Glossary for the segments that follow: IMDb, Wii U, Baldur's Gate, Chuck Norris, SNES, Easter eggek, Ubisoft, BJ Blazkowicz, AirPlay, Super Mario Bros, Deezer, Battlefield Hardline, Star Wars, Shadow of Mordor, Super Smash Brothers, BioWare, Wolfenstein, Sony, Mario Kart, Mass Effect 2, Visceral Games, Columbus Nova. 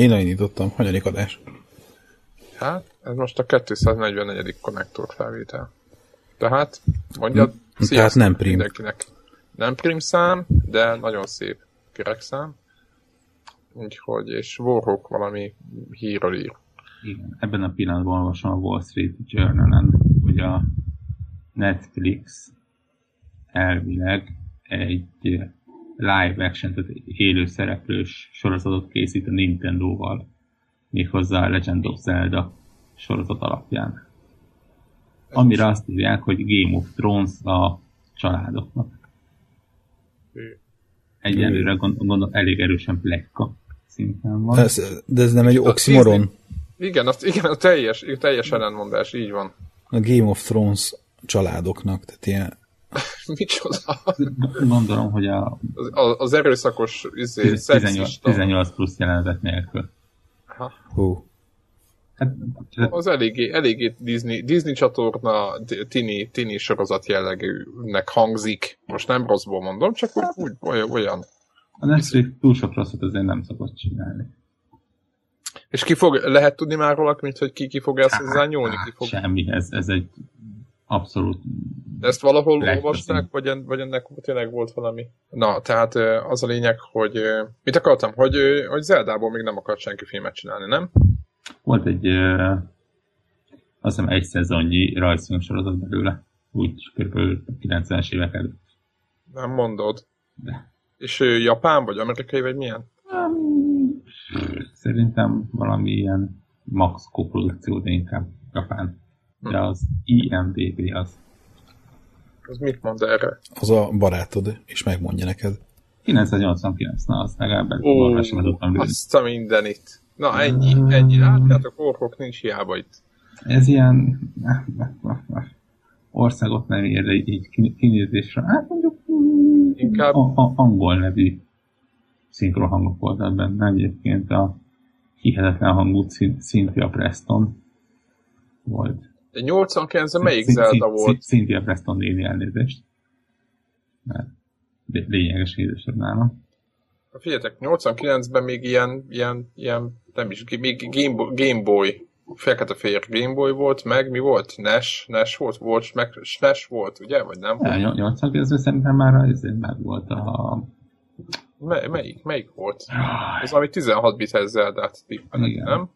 Én elindítottam. Hanyadik adás? Hát, ez most a 244. konnektor felvétel. Tehát, mondjad, tehát nem prim. Mindenkinek. Nem prim szám, de nagyon szép kerek szám. Úgyhogy, és Warhawk valami hírről ír. Igen, ebben a pillanatban olvasom a Wall Street Journal-en, hogy a Netflix elvileg egy live action, tehát élő szereplős sorozatot készít a Nintendo-val, méghozzá a Legend of Zelda sorozat alapján. Amire azt írják, hogy Game of Thrones a családoknak. Egyelőre gondolom elég erősen plekka szinten van. De ez nem egy oxymoron? Igen, a teljes ellenmondás, így van. A Game of Thrones családoknak, tehát ilyen... Micsoda? Gondolom, hogy az erőszakos szexista... 18 plusz jelenetet nélkül. Aha. Hú. Hát, az eléggé Disney csatorna tini sorozat jellegűnek hangzik. Most nem rosszból mondom, csak úgy olyan. A Netflix túl sok rosszat azért nem szokott csinálni. És lehet tudni már róla, mint hogy ki fog ezt hozzá nyúlni? Semmi, ez egy abszolút... De ezt valahol olvasták, vagy ennek tényleg volt valami? Na, tehát az a lényeg, hogy... Mit akartam? Hogy Zeldából még nem akart senki filmet csinálni, nem? Volt egy, azt hiszem, egy szezonnyi rajzfilm sorozat belőle, úgy kb. 90-es évek előtt. Nem mondod. De. És japán, vagy amerikai, vagy milyen? Szerintem valami ilyen max koprodukció, de inkább japán. De az IMDb az. Az mit mond erre? Az a barátod, és megmondja neked. 989, na azt legalább olvasom adottam. Azt a mindenit. Na ennyi. Látjátok, orkok nincs hiába itt. Ez ilyen országot nem ér, de így kinézésre. Hát mondjuk inkább angol nevű szinkrohangok voltak benne. Egyébként a hihetetlen hangú Cynthia Preston volt. De 89-ben melyik Zelda volt? Cynthia Preston néni, elnézést. Mert lényeges nézésed nálam. Figyeljetek, 89-ben még ilyen nem is, még Game Boy, fekete-fehér Game Boy volt, meg mi volt? NES volt, meg SNES volt, ugye? Vagy nem volt? 89-ben szerintem már ezért meg volt a... Melyik volt? Ez valami 16 bit-hez Zeldát tippelek, nem?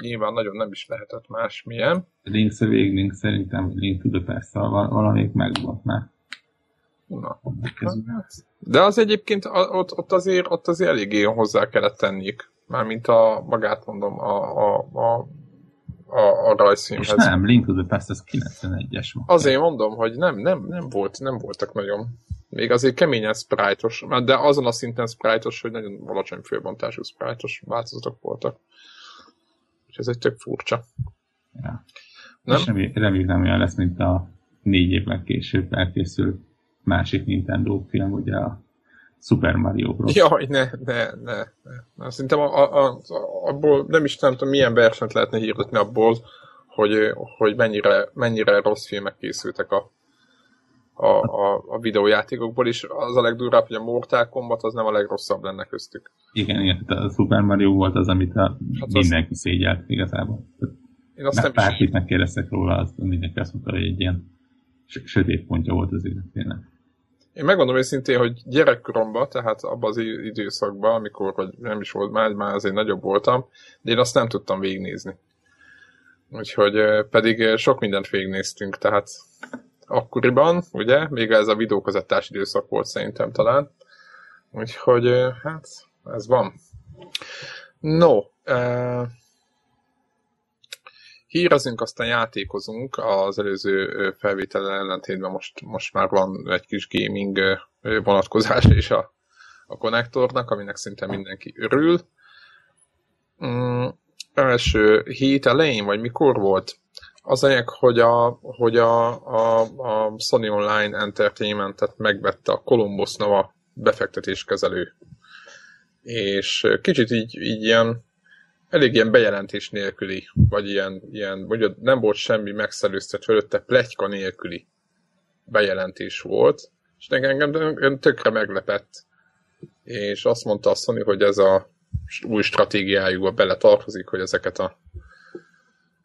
Nyilván nagyon nem is lehetett másmilyen. Link's Awakening szerintem, Link to the Past-szal valamelyik meg volt már. Na. De az egyébként ott azért eléggé hozzá kellett tenniük. Mármint magát mondom a rajzfilmhez. És nem, Link to the Past az 91-es volt. Azért mondom, hogy nem voltak nagyon. Még azért keményen sprite-os, de azon a szinten sprite-os, hogy nagyon alacsony főbontású sprite-os változatok voltak. És ez egy tök furcsa. Ja. Nem? És reméljük nem olyan lesz, mint a 4 évvel később elkészül másik Nintendo film, ugye a Super Mario Bros. Jaj, ne. Szerintem abból nem tudom, milyen versenyt lehetne hirdetni abból, hogy mennyire rossz filmek készültek a videójátékokból, és az a legdurább, hogy a Mortal Kombat az nem a legrosszabb lenne köztük. Igen, a Super Mario volt az, amit mindenki szégyelt igazából. Én azt nem is... Bárkit megkérdeztek róla, azt mindenki azt mondta, hogy egy ilyen sötét pontja volt az életének. Én megmondom őszintén, hogy gyerekkoromban, tehát abban az időszakban, amikor vagy nem is volt, már azért nagyobb voltam, de én azt nem tudtam végignézni. Úgyhogy pedig sok mindent végignéztünk, tehát akkoriban, ugye, még ez a videókazettás időszak volt szerintem talán. Úgyhogy, hát, ez van. No, hírezünk, aztán játékozunk. Az előző felvétel ellentétben most már van egy kis gaming vonatkozás is a konnektornak, aminek szinte mindenki örül. Első hét elején, vagy mikor volt? Az anyag, hogy a Sony Online Entertainment-et megvette a Columbus Nova befektetéskezelő. És kicsit így ilyen, elég ilyen bejelentés nélküli, vagy ilyen mondjuk nem volt semmi megszellőztet fölötte, pletyka nélküli bejelentés volt, és engem tökre meglepett. És azt mondta a Sony, hogy ez a új stratégiájukba beletartozik, hogy ezeket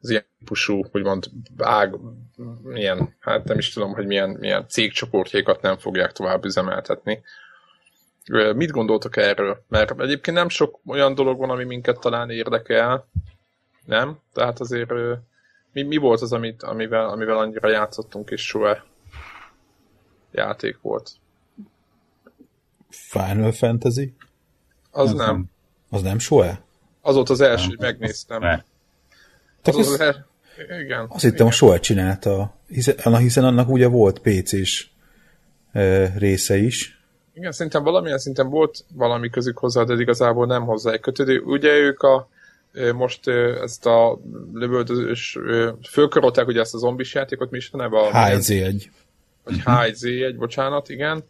az ilyen típusú, úgymond ilyen, hát nem is tudom, hogy milyen cégcsoportjaikat nem fogják tovább üzemeltetni. Mit gondoltok erről? Mert egyébként nem sok olyan dolog van, ami minket talán érdekel, nem? Tehát azért mi volt az, amivel annyira játszottunk, és soha játék volt? Final Fantasy? Az nem. Az nem soha? Az volt az első, hogy megnéztem. Igen. Azt hittem, a soha csinálta, hiszen annak ugye volt PC-s része is. Igen, szerintem valamilyen szinten volt valami közük hozzá, de igazából nem hozzá kötődő. Ugye ők most ezt a lövöldözős, fölkarolták ugye ezt a zombis játékot, mi is van ebben? H1Z1. Vagy H1Z1, bocsánat, igen.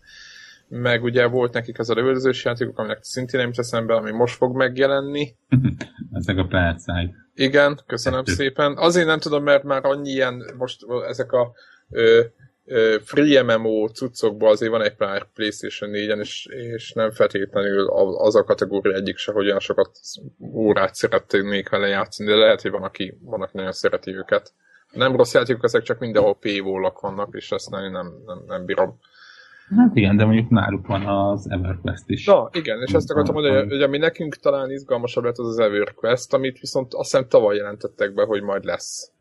Meg ugye volt nekik ez a lövöldözős játékok, aminek szintén nem eszembe, ami most fog megjelenni. Ezek a párcáj. Igen, köszönöm szépen. Azért nem tudom, mert már annyi ilyen, most ezek a... free MMO cuccokban azért van egy pár PlayStation 4-en, és nem feltétlenül az a kategória egyik se, hogy olyan sokat órát szeretnék vele játszani, de lehet, hogy van, aki nagyon szereti őket. Nem rossz játékok ezek, csak mindenhol PVO-lak vannak, és ezt nem bírom. Hát igen, de mondjuk náluk van az EverQuest is. Na, igen, és ezt akartam mondani, hogy ami nekünk talán izgalmasabb lett, az az EverQuest, amit viszont azt hiszem tavaly jelentettek be, hogy majd lesz.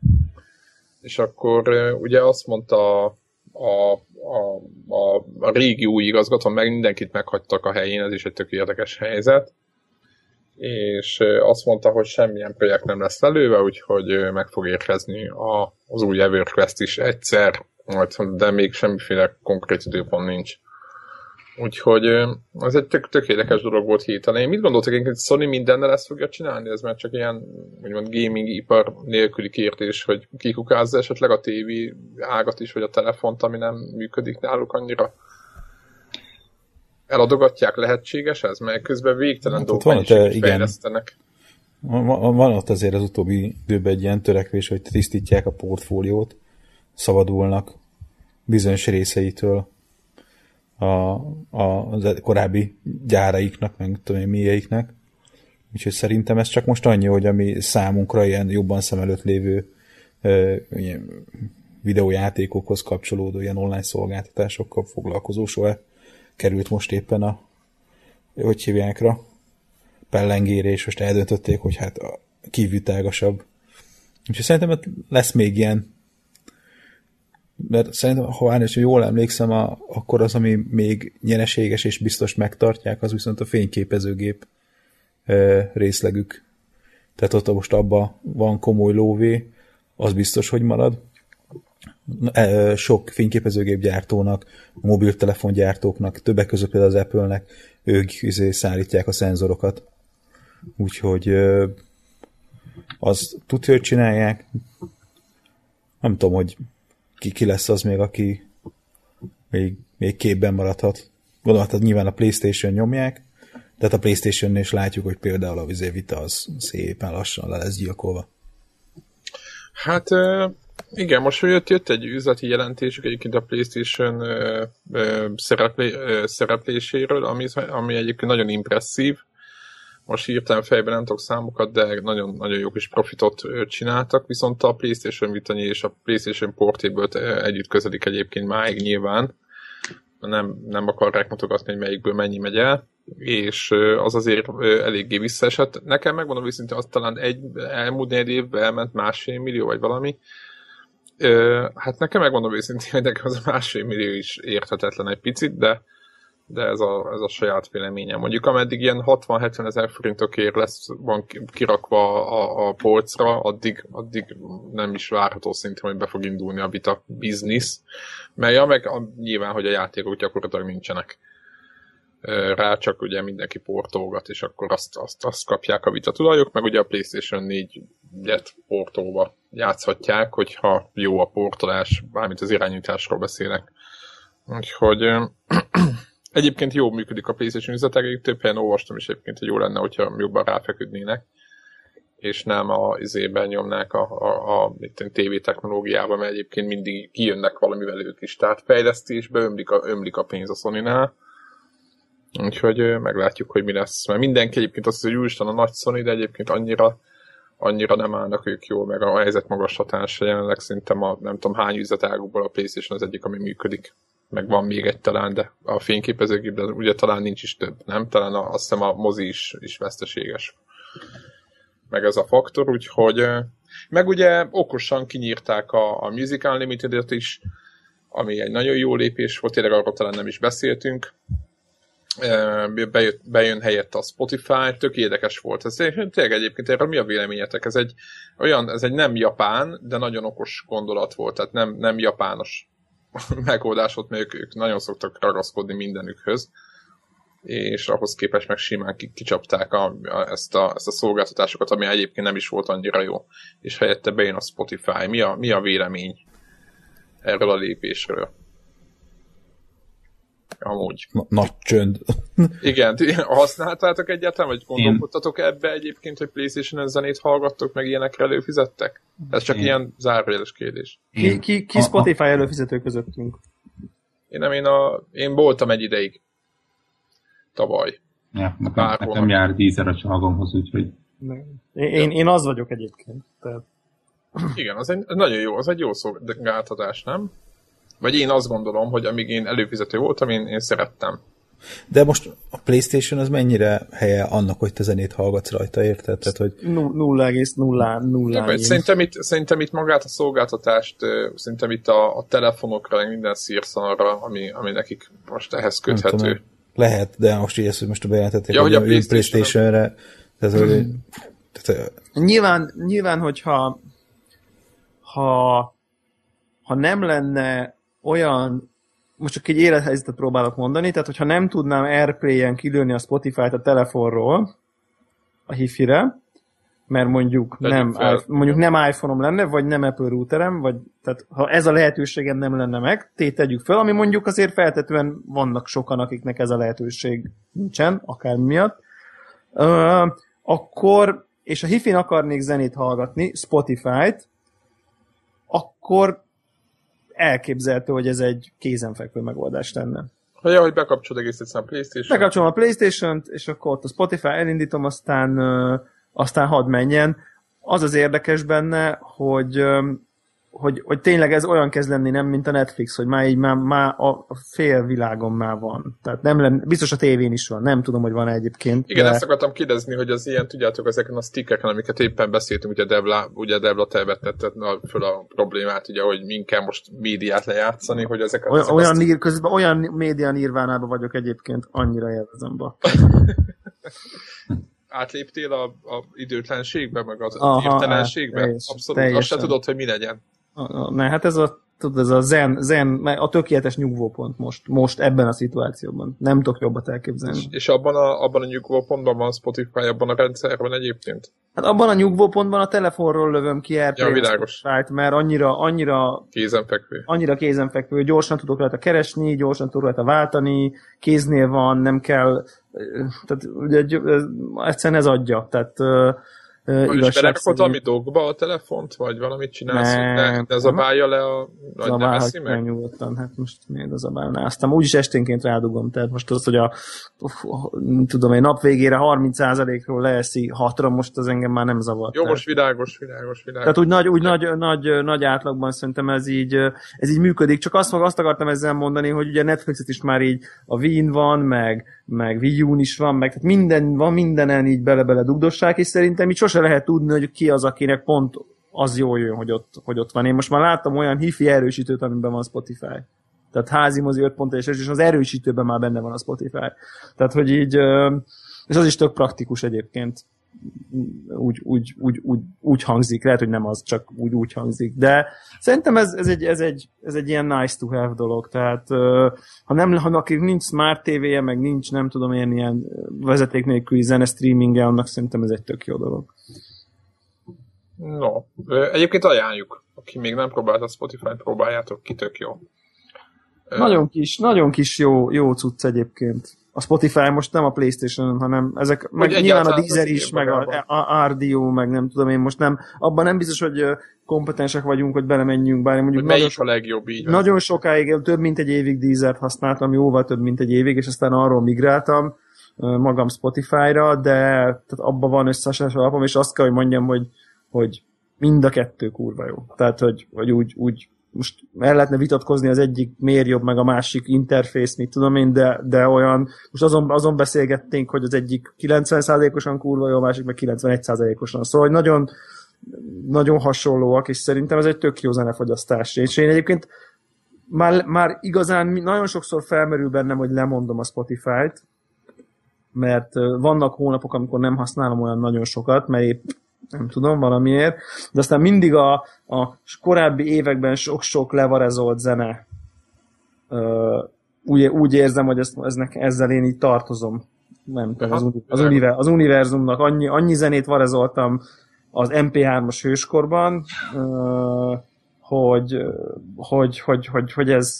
És akkor ugye azt mondta a régi új igazgató, meg mindenkit meghagytak a helyén, ez is egy tök érdekes helyzet, és azt mondta, hogy semmilyen projekt nem lesz lelőve, úgyhogy meg fog érkezni az új EverQuest is egyszer, de még semmiféle konkrét időpont nincs. Úgyhogy ez egy tök érdekes dolog volt héten. Én mit gondoltak, hogy Sony mindennel ezt fogja csinálni? Ez már csak ilyen, úgymond gaming-ipar nélküli kérdés, hogy kikukázza esetleg a tévé ágat is, vagy a telefont, ami nem működik náluk annyira. Eladogatják, lehetséges ez? Mert közben végtelen dolgok fejlesztenek. Van ott azért az utóbbi időben egy ilyen törekvés, hogy tisztítják a portfóliót, szabadulnak bizonyos részeitől, az korábbi gyáraiknak, meg tudom én miéiknek. Úgyhogy szerintem ez csak most annyi, hogy ami számunkra ilyen jobban szem előtt lévő videójátékokhoz kapcsolódó ilyen online szolgáltatásokkal foglalkozó SOE került most éppen a hogy hívjákra pellengére, és most eldöntötték, hogy hát a kívültágasabb. Úgyhogy szerintem lesz még ilyen, mert szerintem, ha jól emlékszem, akkor az, ami még nyereséges és biztos megtartják, az viszont a fényképezőgép részlegük. Tehát ott most abban van komoly lóvé, az biztos, hogy marad. Sok fényképezőgép gyártónak, mobiltelefongyártóknak, többek között például az Apple-nek, ők szállítják a szenzorokat. Úgyhogy azt tudja, hogy csinálják. Nem tudom, hogy ki lesz az még, aki még képben maradhat. Gondolhatod, nyilván a PlayStation nyomják, de hát a PlayStation-nél is látjuk, hogy például a vita az szépen lassan le lesz gyilkolva. Hát igen, most jött egy üzleti jelentésük egyébként a PlayStation szerepléséről, ami egyébként nagyon impresszív. Most hirtelen fejben nem tudok számokat, de nagyon jó kis profitot csináltak, viszont a PlayStation vitanyé és a PlayStation Portable együtt közelik egyébként máig nyilván. Nem akarják mutogatni, hogy melyikből mennyi megy el, és az azért eléggé visszaesett. Nekem megmondom őszintén, az talán elmúlt 4 évben elment 1,5 millió vagy valami. Hát nekem megmondom őszintén, hogy nekem az a 1,5 millió is érthetetlen egy picit, de ez a saját véleményem. Mondjuk ameddig ilyen 60-70 ezer forintokért van kirakva a polcra, addig nem is várható szinten, hogy be fog indulni a vita biznisz, mert nyilván, hogy a játékok gyakorlatilag nincsenek rá, csak ugye mindenki portolgat, és akkor azt kapják a vita tulajok, meg ugye a PlayStation 4-et portolva játszhatják, hogyha jó a portolás, bármint az irányításról beszélek. Úgyhogy egyébként jól működik a PlayStation üzletek, több helyen olvastam is egyébként, hogy jó lenne, hogyha jobban ráfeküdnének, és nem izében nyomnák a TV technológiába, mert egyébként mindig kijönnek valamivel ők is, tehát fejlesztésbe ömlik a pénz a Sony-nál, Úgyhogy meglátjuk, hogy mi lesz. Mert mindenki egyébként azt mondja, hogy úristen a nagy Sony, de egyébként annyira nem állnak ők jól, meg a helyzet magas hatása jelenleg szerintem a nem tudom hány üzletágúból a PlayStation az egyik, ami működik. Meg van még egy talán, de a fényképezőgépben ugye talán nincs is több, nem? Talán azt hiszem a mozi is veszteséges. Meg ez a faktor, úgyhogy... Meg ugye okosan kinyírták a Music Unlimited-et is, ami egy nagyon jó lépés volt, tényleg arról talán nem is beszéltünk. Bejön helyett a Spotify, tök érdekes volt. Ez tényleg egyébként erről mi a véleményetek? Ez egy nem japán, de nagyon okos gondolat volt, tehát nem japános megoldás volt, mert ők nagyon szoktak ragaszkodni mindenükhöz, és ahhoz képest meg simán kicsapták ezt a szolgáltatásokat, ami egyébként nem is volt annyira jó, és helyette bejön a Spotify. Mi a vélemény erről a lépésről? Amúgy. Nagy csönd. Igen, használtátok egyáltalán, vagy gondolkodtatok ebbe egyébként, hogy PlayStation zenét hallgattok, meg ilyenekre előfizettek? Ez csak ilyen zárójeles kérdés. Ki Spotify előfizető közöttünk? Én voltam egy ideig. Tavaly. Ja, nekem jár Deezer a csalagomhoz, úgyhogy... Én az vagyok egyébként. Tehát... Igen, az egy jó szolgáltatás, nem? Vagy én azt gondolom, hogy amíg én előfizető voltam, én szerettem. De most a PlayStation az mennyire helye annak, hogy te zenét hallgatsz rajta, érted? Tehát, hogy... 0,0. Szerintem itt magát a szolgáltatást, szerintem itt a telefonokra, minden szírszanarra, ami nekik most ehhez köthető. Tudom, lehet, de most így ezt, hogy most bejelentették, ja, hogy a PlayStation-re... Nyilván, hogyha nem lenne olyan, most csak egy élethelyzetet próbálok mondani, tehát hogyha nem tudnám Airplay-en kilőni a Spotify-t a telefonról, a Hi-Fi-re, mert mondjuk nem iPhone-om lenne, vagy nem Apple routerem, vagy tehát ha ez a lehetőségem nem lenne meg, tegyük fel, ami mondjuk azért feltetően vannak sokan, akiknek ez a lehetőség nincsen, akármi miatt, akkor, és a Hi-Fi-n akarnék zenét hallgatni, Spotify-t, akkor elképzelhető, hogy ez egy kézenfekvő megoldás lenne. Ja, hogy bekapcsolod egész egyszerűen a PlayStation-t. Bekapcsolom a PlayStation-t, és akkor ott a Spotify elindítom, aztán hadd menjen. Az az érdekes benne, hogy tényleg ez olyan kezd lenni, nem mint a Netflix, hogy már a fél világon már van. Tehát nem lenne, biztos a tévén is van, nem tudom, hogy van egyébként. Igen, de... ezt akartam kérdezni, hogy az ilyen, tudjátok, ezeken a stickeken, amiket éppen beszéltünk, ugye Dewla te vettetted föl a problémát, ugye, hogy minket most médiát lejátszani, hogy ezeket... Közben olyan média nirvánában vagyok egyébként, annyira élvezem be. Átléptél a időtlenségbe, meg az értelenségbe? Abszolút, teljesen. Azt se tudod, hogy mi legyen. Ne, hát ez a zen, a tökéletes nyugvópont most ebben a szituációban. Nem tudok jobbat elképzelni. És abban a nyugvópontban van Spotify, abban a rendszerben egyébként? Hát abban a nyugvópontban a telefonról lövöm ki Spotify-t, mert annyira kézenfekvő. Gyorsan tudok rajta keresni, gyorsan tudok rajta váltani, kéznél van, nem kell, tehát ugye egyszerűen ez adja, tehát... És berakod valami dolgba a telefont, vagy valamit csinálsz? Ne zabálja le a... Zabálhatja meg nyugodtan, hát most miért zabálná? Aztán úgyis esténként rádugom, tehát most az, hogy egy nap végére 30%-ról leeszi 6-ra, most az engem már nem zavart. Jó, most világos. Tehát úgy nagy átlagban szerintem ez így működik, csak azt akartam ezzel mondani, hogy ugye Netflixet is már így a Wii-n van, meg Wii U-n is van, meg tehát mindenen így bele-bele dugdossák, és szerintem így sose lehet tudni, hogy ki az, akinek pont az jól jön, hogy ott van. Én most már láttam olyan hifi erősítőt, amiben van Spotify. Tehát házimozi 5.1-es, és az erősítőben már benne van a Spotify. Tehát, hogy így, és az is tök praktikus egyébként. Úgy hangzik, lehet, hogy nem az, csak úgy hangzik, de szerintem ez egy ilyen nice to have dolog, tehát ha akik nincs smart TV-je, meg nincs nem tudom ilyen vezeték nélküli zene streaming-e, annak szerintem ez egy tök jó dolog. No, egyébként ajánljuk, aki még nem próbálta Spotify-t, próbáljátok ki, tök jó. Nagyon kis jó cucc egyébként. a Spotify most nem a PlayStation, hanem ezek, meg nyilván a Deezer is, meg a RDO, meg nem tudom én most nem. Abban nem biztos, hogy kompetensek vagyunk, hogy belemenjünk, bár mondjuk hogy melyik a legjobb, így van. Nagyon sokáig, több mint egy évig Deezert használtam, jóval több mint egy évig, és aztán arról migráltam magam Spotify-ra, de abban van összeállás alapom, és azt kell, hogy mondjam, hogy mind a kettő kurva jó. Tehát, hogy úgy most el lehetne vitatkozni, az egyik miért jobb, meg a másik interfész, mit tudom én, de olyan, most azon beszélgettünk, hogy az egyik 90%-osan kurva jó, a másik meg 91%-osan. Szóval, hogy nagyon, nagyon hasonlóak, és szerintem ez egy tök jó zenefogyasztás. És én egyébként már igazán nagyon sokszor felmerül bennem, hogy lemondom a Spotify-t, mert vannak hónapok, amikor nem használom olyan nagyon sokat, mert épp nem tudom, valamiért, de aztán mindig a korábbi években sok-sok levarezolt zene. Úgy érzem, hogy ezzel én így tartozom. Nem tudom, az univerzumnak annyi zenét varezoltam az MP3-os hőskorban, hogy ez...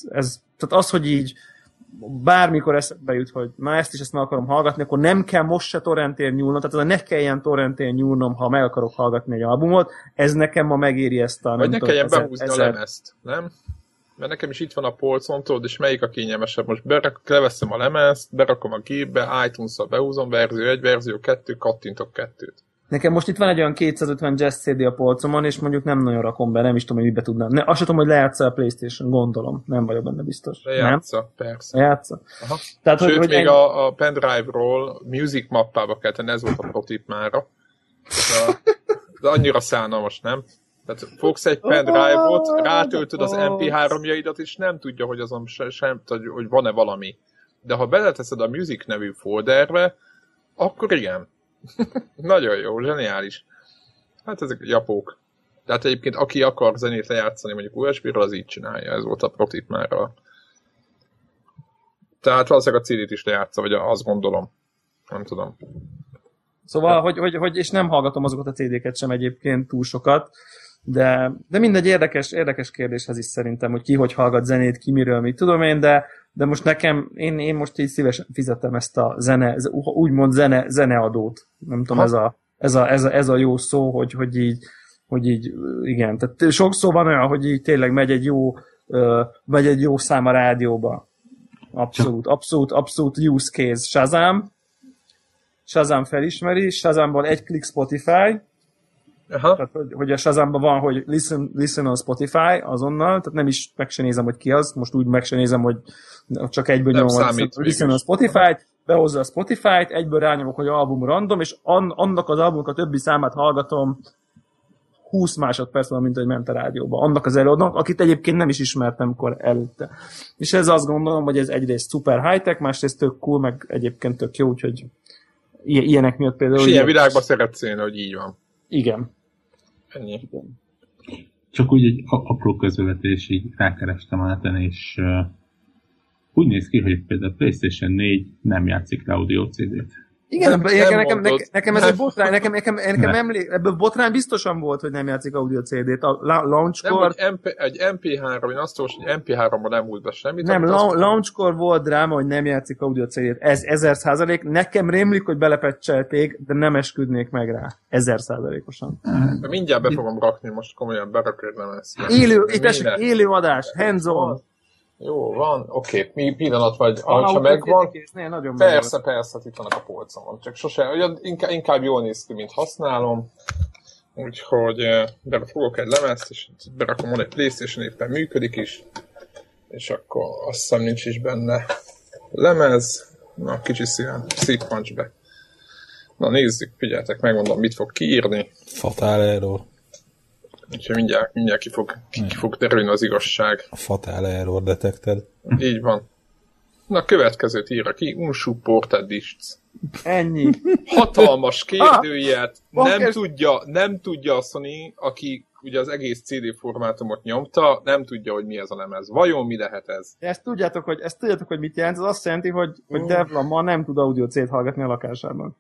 Tehát az, hogy így bármikor eszembe jut, hogy már ezt is meg akarom hallgatni, akkor nem kell most se torrentén nyúlnom, tehát ne kelljen torrentén nyúlnom, ha meg akarok hallgatni egy albumot, ez nekem ma megéri ezt a... Vagy ne kelljen behúzni a lemezt, nem? Mert nekem is itt van a polcom, tudod, és melyik a kényelmesebb? Most leveszem a lemezt, berakom a gépbe, iTunes-szal behúzom, verzió 1, verzió 2, kattintok 2-t. Nekem most itt van egy olyan 250 jazz CD a polcomon, és mondjuk nem nagyon rakom be, nem is tudom, hogy mibe tudnám. Azt sem tudom, hogy lejátsza a PlayStation, gondolom. Nem vagyok benne biztos. Lejátsza, persze. Lejátsza. Tehát, sőt, még a pendrive-ról music mappába kell tenni, ez volt a protip mára. De annyira szánalmas, nem? Tehát fogsz egy pendrive-ot, rátöltöd az MP3-jaidat, és nem tudja, hogy azon sem, hogy van-e valami. De ha beleteszed a music nevű folderbe, akkor igen. Nagyon jó, zseniális. Hát ezek japók. Tehát egyébként aki akar zenét lejátszani mondjuk USB-ről, az így csinálja. Ez volt a protip mára. Tehát valószínűleg a CD-t is lejátsza, vagy azt gondolom. Nem tudom. Szóval, hát. hogy és nem hallgatom azokat a CD-ket sem egyébként túl sokat, de mindegy, érdekes kérdéshez is szerintem, hogy ki hogy hallgat zenét, ki miről, mit tudom én, de most nekem, én most így szívesen fizetem ezt a zeneadót. Nem tudom, ez a jó szó, hogy így igen. Tehát sokszor van olyan, hogy így tényleg megy egy jó szám a rádióba. Abszolút use case. Shazam felismeri, Shazamból egy klik Spotify. Aha. Tehát, hogy a Shazamban van, hogy listen on Spotify azonnal, tehát nem is meg se nézem, hogy ki az, most úgy meg se nézem, hogy csak egyből nem nyomom, hogy listen on Spotify-t, behozza a Spotify-t, egyből rányomok, hogy album random, és annak az albumnak a többi számát hallgatom 20 másodperc van, mint hogy ment a rádióba. Annak az előadónak, akit egyébként nem is ismertem kor előtte. És ez azt gondolom, hogy ez egyrészt szuper high-tech, másrészt tök cool, meg egyébként tök jó, úgyhogy ilyenek miatt például... És ilyen világban szeretsz én, hogy így van. Igen. Ennyi. Csak úgy egy apró közbevetés, így rákerestem által, és úgy néz ki, hogy például a PlayStation 4 nem játszik le audio CD-t. Igen, nekem ez egy botrány, nekem ebből botrány biztosan volt, hogy nem játszik audio CD-t. A launchkor... Nem, egy MP3, én azt tudom, hogy MP3-ban nem múlt be semmit. Nem, launchkor volt dráma, hogy nem játszik audio CD-t. Ez 1000%, nekem rémlik, hogy belepecselték, de nem esküdnék meg rá. 1000%-osan. Mindjárt be fogom rakni, most komolyan berakérnem ezt. Élő adás, hands on. Jó, van, oké, mi pillanat vagy, ahogyha megvan. Persze, itt vannak a polcomon. Csak sose, inkább jól néz ki, mint használom. Úgyhogy fogok egy lemezt, és berakom oda egy PlayStation, éppen működik is. És akkor azt hiszem nincs is benne lemez. Na, kicsi szívpancs be. Na, nézzük, figyeltek, megmondom, mit fog kiírni. Fatal error. Úgyhogy mindjárt ki fog derülni az igazság. A fatal error detected. Így van. Na, következőt írja ki. Unsupported discs. Ennyi. Hatalmas kérdőjelt. Nem tudja a Sony, aki ugye az egész CD formátumot nyomta, nem tudja, hogy mi ez a lemez. Vajon mi lehet ez? De ezt tudjátok, hogy mit jelent. Ez azt jelenti, hogy Dewla ma nem tud audio CD-t hallgatni a lakásában.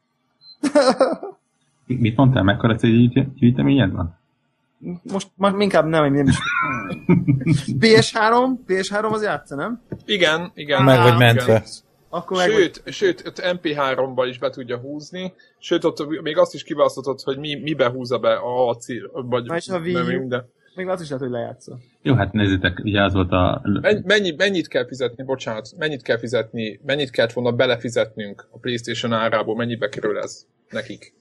Mit mondtál? Mekkora CD-gyűjteményed van? Most már inkább nem is. PS3 az játsza, nem? Igen. Meg vagy mentve. Akkor sőt, ott MP3-ba is be tudja húzni, sőt, ott még azt is kiválaszthatod, hogy mibe húzza be a cíl, vagy minden. Még azt is lehet, hogy lejátsza. Jó, hát nézzétek, ugye az volt a... Mennyit kell fizetni, bocsánat, mennyit kellett volna belefizetnünk a PlayStation árából, mennyibe kerül ez nekik?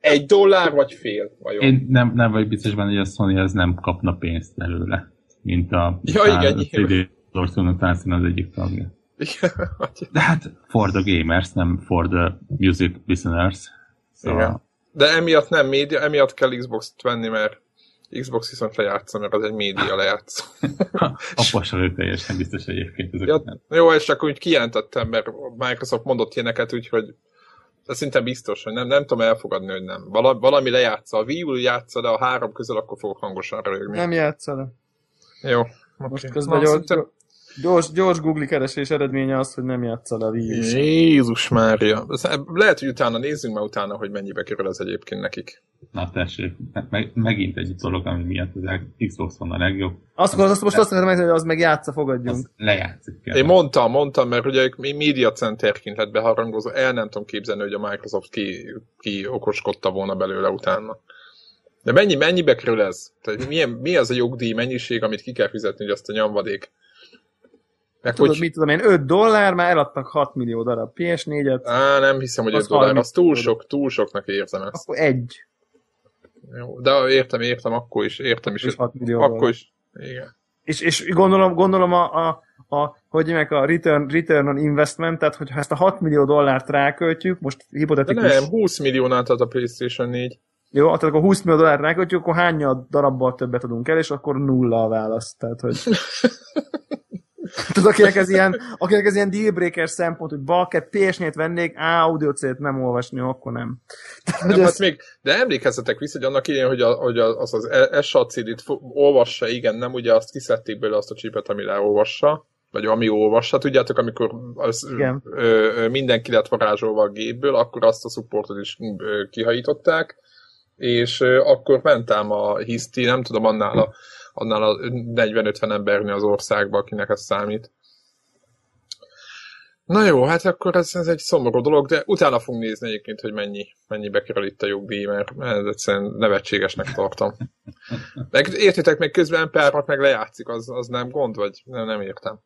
Egy dollár vagy fél? Vajon? Én nem vagy biztos benne, hogy a Sony az nem kapna pénzt előle, mint a CD-Lorszónak Tánszín az egyik tagja. De hát for the gamers, nem for the music listeners. Szóval... De emiatt nem média, emiatt kell Xbox-t venni, mert Xbox viszont lejátsza, mert az egy média lejátszó. Apasra ő teljesen biztos egyébként. Ja, jó, és akkor úgy kijelentettem, mert Microsoft mondott ilyeneket, úgyhogy ez szinte biztos, hogy nem tudom elfogadni, hogy nem. Valami lejátsza. A Wii U játsza, de a három közül akkor fogok hangosan rögni. Nem játsza le. Jó. Most közben gyors Google keresés eredménye az, hogy nem játsza le a Wii U. Jézus Mária. Lehet, hogy utána nézzünk már utána, hogy mennyibe kerül ez egyébként nekik. Na tessék, megint egy dolog, ami miatt az Xbox van a legjobb. Azt most azt mondom, hogy az meg játsza, fogadjunk. Lejátszik. Kell. Én mondtam, mert ugye ők média centerként lett beharangozó, el nem tudom képzelni, hogy a Microsoft ki okoskodta volna belőle utána. De mennyibe kerül ez? Tehát mi az a jogdíj mennyiség, amit ki kell fizetni, hogy azt a nyomvadék? Tudod, mit tudom én, 5 dollár, már eladtak 6 millió darab PS4-et. Á, nem hiszem, hogy 5 dollár, az túl soknak érzem ezt. Akkor egy. Jó, de értem, akkor is 6 millió akkor is, igen. És gondolom hogy a return on investment, tehát hogyha ezt a 6 millió dollárt ráköltjük, most hipotetikus... De nem, 20 milliónál tart a PlayStation 4. Jó, tehát akkor 20 millió dollárt ráköltjük, akkor hányad darabbal többet adunk el, és akkor nulla a válasz, tehát hogy... Tudod, akinek ez ilyen dealbreaker szempont, hogy balkett PS4-t vennék, audio-c-t nem olvasni, akkor nem. Nem hát még, de emlékezzetek vissza, hogy annak idején, hogy az SACD-t olvassa, igen, nem, ugye azt kiszedték belőle azt a csípet, ami leolvassa, vagy ami olvassa. Tudjátok, amikor mindenki lett varázsolva a gépből, akkor azt a supportot is kihajították, és akkor mentem a hiszti, nem tudom, annál a 40-50 embernél az országban, akinek ez számít. Na jó, hát akkor ez egy szomorú dolog, de utána fogunk nézni egyébként, hogy mennyibe kerül itt a jogdíj, mert ez egyszerűen nevetségesnek tartom. Meg értitek, még közben MP3-at meg lejátszik, az nem gond, vagy nem értem.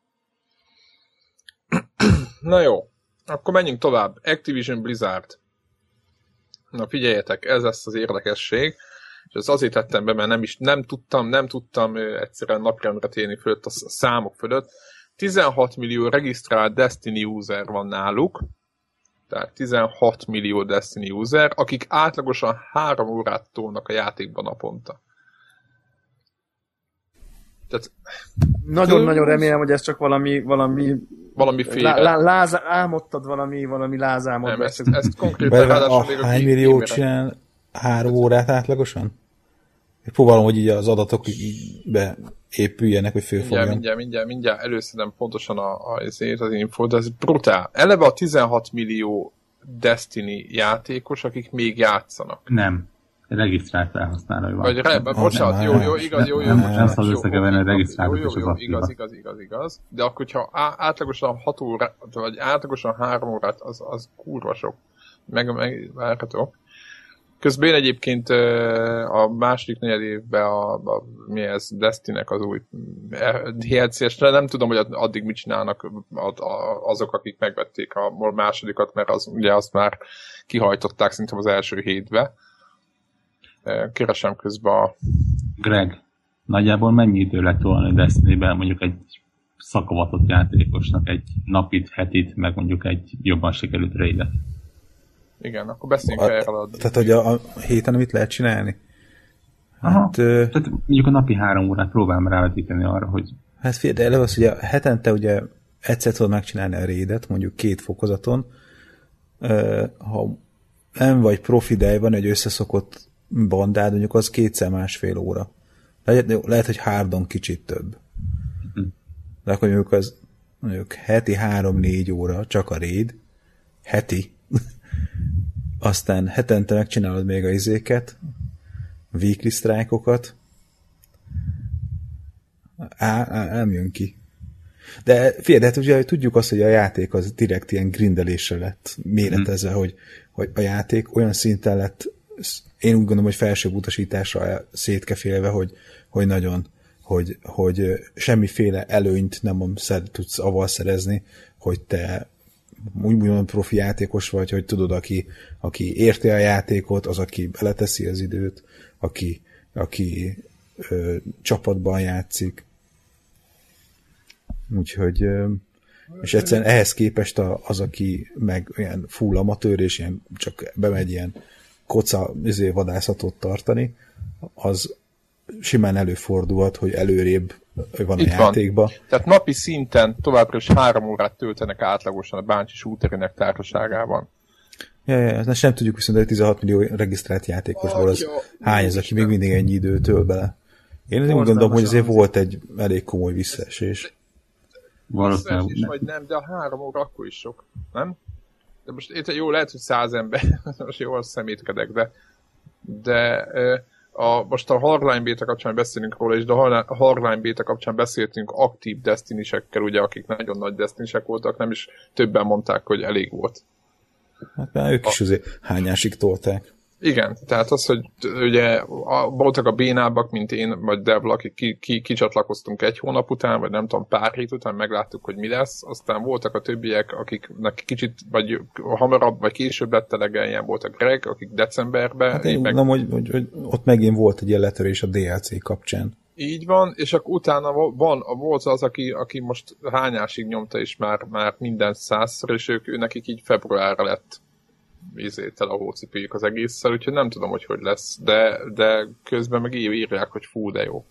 Na jó, akkor menjünk tovább. Activision Blizzard. Na figyeljetek, ez lesz az érdekesség. És ezt azért tettem be, mert nem tudtam egyszerűen napirendre térni fölött a számok fölött. 16 millió regisztrált Destiny user van náluk, tehát 16 millió Destiny user, akik átlagosan 3 órát tolnak a játékban naponta. Nagyon-nagyon remélem, hogy ez csak valami féle. Álmodtad valami lázámot. Nem, ezt konkrétan ráadásul... Hány millió csinál 3 órát átlagosan? Próbálom, hogy így az adatok beépüljenek, hogy fölfogjam. Mindjárt előszedem pontosan az infót, de ez brutál. Eleve a 16 millió Destiny játékos, akik még játszanak. Nem. Regisztrált felhasználói van. Bocsánat, jó, bocsánat. Nem összekeverni a regisztráltat és az aktívat. Igaz. De akkor, hogyha átlagosan 6 órát, vagy átlagosan 3 órát, az kurva sok. Meg várható. Közben egyébként a második negyed évben mi ez Destiny-nek az új DLC-esre, nem tudom, hogy addig mit csinálnak azok, akik megvették a másodikat, mert ugye azt már kihajtották szerintem az első hétbe. Keresem közben a... Greg, nagyjából mennyi idő lett volna Destiny-ben mondjuk egy szakavatott játékosnak, egy napit, hetit, meg mondjuk egy jobban sikerült raidet? Igen, akkor beszéljünk erről. Tehát, hogy a héten mit lehet csinálni? Hát, tehát mondjuk a napi 3 órát próbálom rávetíteni arra, hogy... Hát figyelj, de eleve az, hogy a hetente ugye egyszer tudod megcsinálni a raidet, mondjuk 2 fokozaton. Ha nem vagy profi, de van egy összeszokott bandád, mondjuk az 2,5 óra. Lehet, hogy hardon kicsit több. De akkor mondjuk az mondjuk heti 3-4 óra, csak a raid. Heti. Aztán hetente megcsinálod még a izéket, weekly strike-okat. Nem jön ki. De figyelj, de hát ugye tudjuk azt, hogy a játék az direkt ilyen grindelésre lett méretezve, hogy a játék olyan szinten lett, én úgy gondolom, hogy felsőbb utasításra szétkefélve, hogy nagyon, hogy semmiféle előnyt nem tudsz avval szerezni, hogy te úgymond profi játékos vagy, hogy tudod, aki érti a játékot, az, aki beleteszi az időt, aki csapatban játszik. Úgyhogy, és egyszerűen ehhez képest az, aki meg ilyen full amatőr, és ilyen csak bemegy ilyen koca vadászatot tartani, az simán előfordulhat, hogy előrébb van itt a játékban. Van. Tehát napi szinten továbbra is 3 órát töltenek átlagosan a báncsi shooterének társaságában. Ja, ezt nem tudjuk viszont, hogy 16 millió regisztrált játékosból az hány az, aki még mindig ennyi időt töl bele. Én úgy gondolom, hogy azért volt egy elég komoly visszaesés. Valószínűleg is, vagy nem, de a 3 óra akkor is sok, nem? De most érted, jó, lehet, hogy 100 ember, most jól szemétkedek, de most a Hardline Beta kapcsán beszélünk róla, és de a Hardline Beta kapcsán beszéltünk aktív Destiny-sekkel, ugye, akik nagyon nagy Destiny-sek voltak, nem is többen mondták, hogy elég volt. Hát már ők is azért hányásig tolták. Igen, tehát az, hogy ugye voltak a bénábbak, mint én, vagy Dewla, akik kicsatlakoztunk 1 hónap után, vagy nem tudom, pár hét után megláttuk, hogy mi lesz, aztán voltak a többiek, akiknek kicsit, vagy hamarabb, vagy később lett elegen, ilyen volt a Greg, akik decemberben... Hát én mondom, hogy ott megint volt egy ilyen letörés a DLC kapcsán. Így van, és akkor utána volt az, aki most hányásig nyomta, és már minden 100-szor, és nekik így februárra lett a hócipőjük az egésszel, úgyhogy nem tudom, hogy lesz, de közben meg írják, hogy fú, de jó.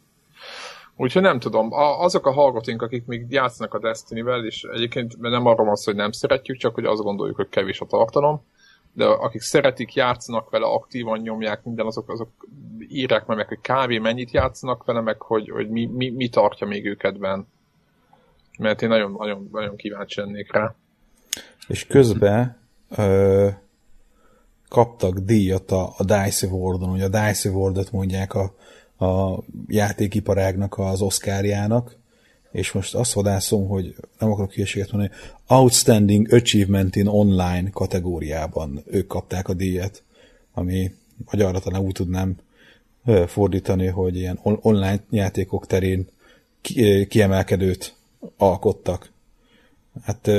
Úgyhogy nem tudom, azok a hallgatóink, akik még játszanak a Destiny-vel, és egyébként nem arra van szó, hogy nem szeretjük, csak hogy azt gondoljuk, hogy kevés a tartalom, de akik szeretik, játszanak vele, aktívan nyomják minden, azok írják meg, hogy kávé mennyit játszanak vele, meg hogy mi tartja még őket benn. Mert én nagyon, nagyon, nagyon kíváncsi lennék rá. És közben kaptak díjat a DICE Award-on, ugye a DICE Award-ot mondják a játékiparágnak az Oscarjának, és most azt vadászom, hogy nem akarok hülyeséget mondani, Outstanding Achievement in Online kategóriában ők kapták a díjat, ami magyarra talán úgy tudnám fordítani, hogy ilyen online játékok terén kiemelkedőt alkottak. Hát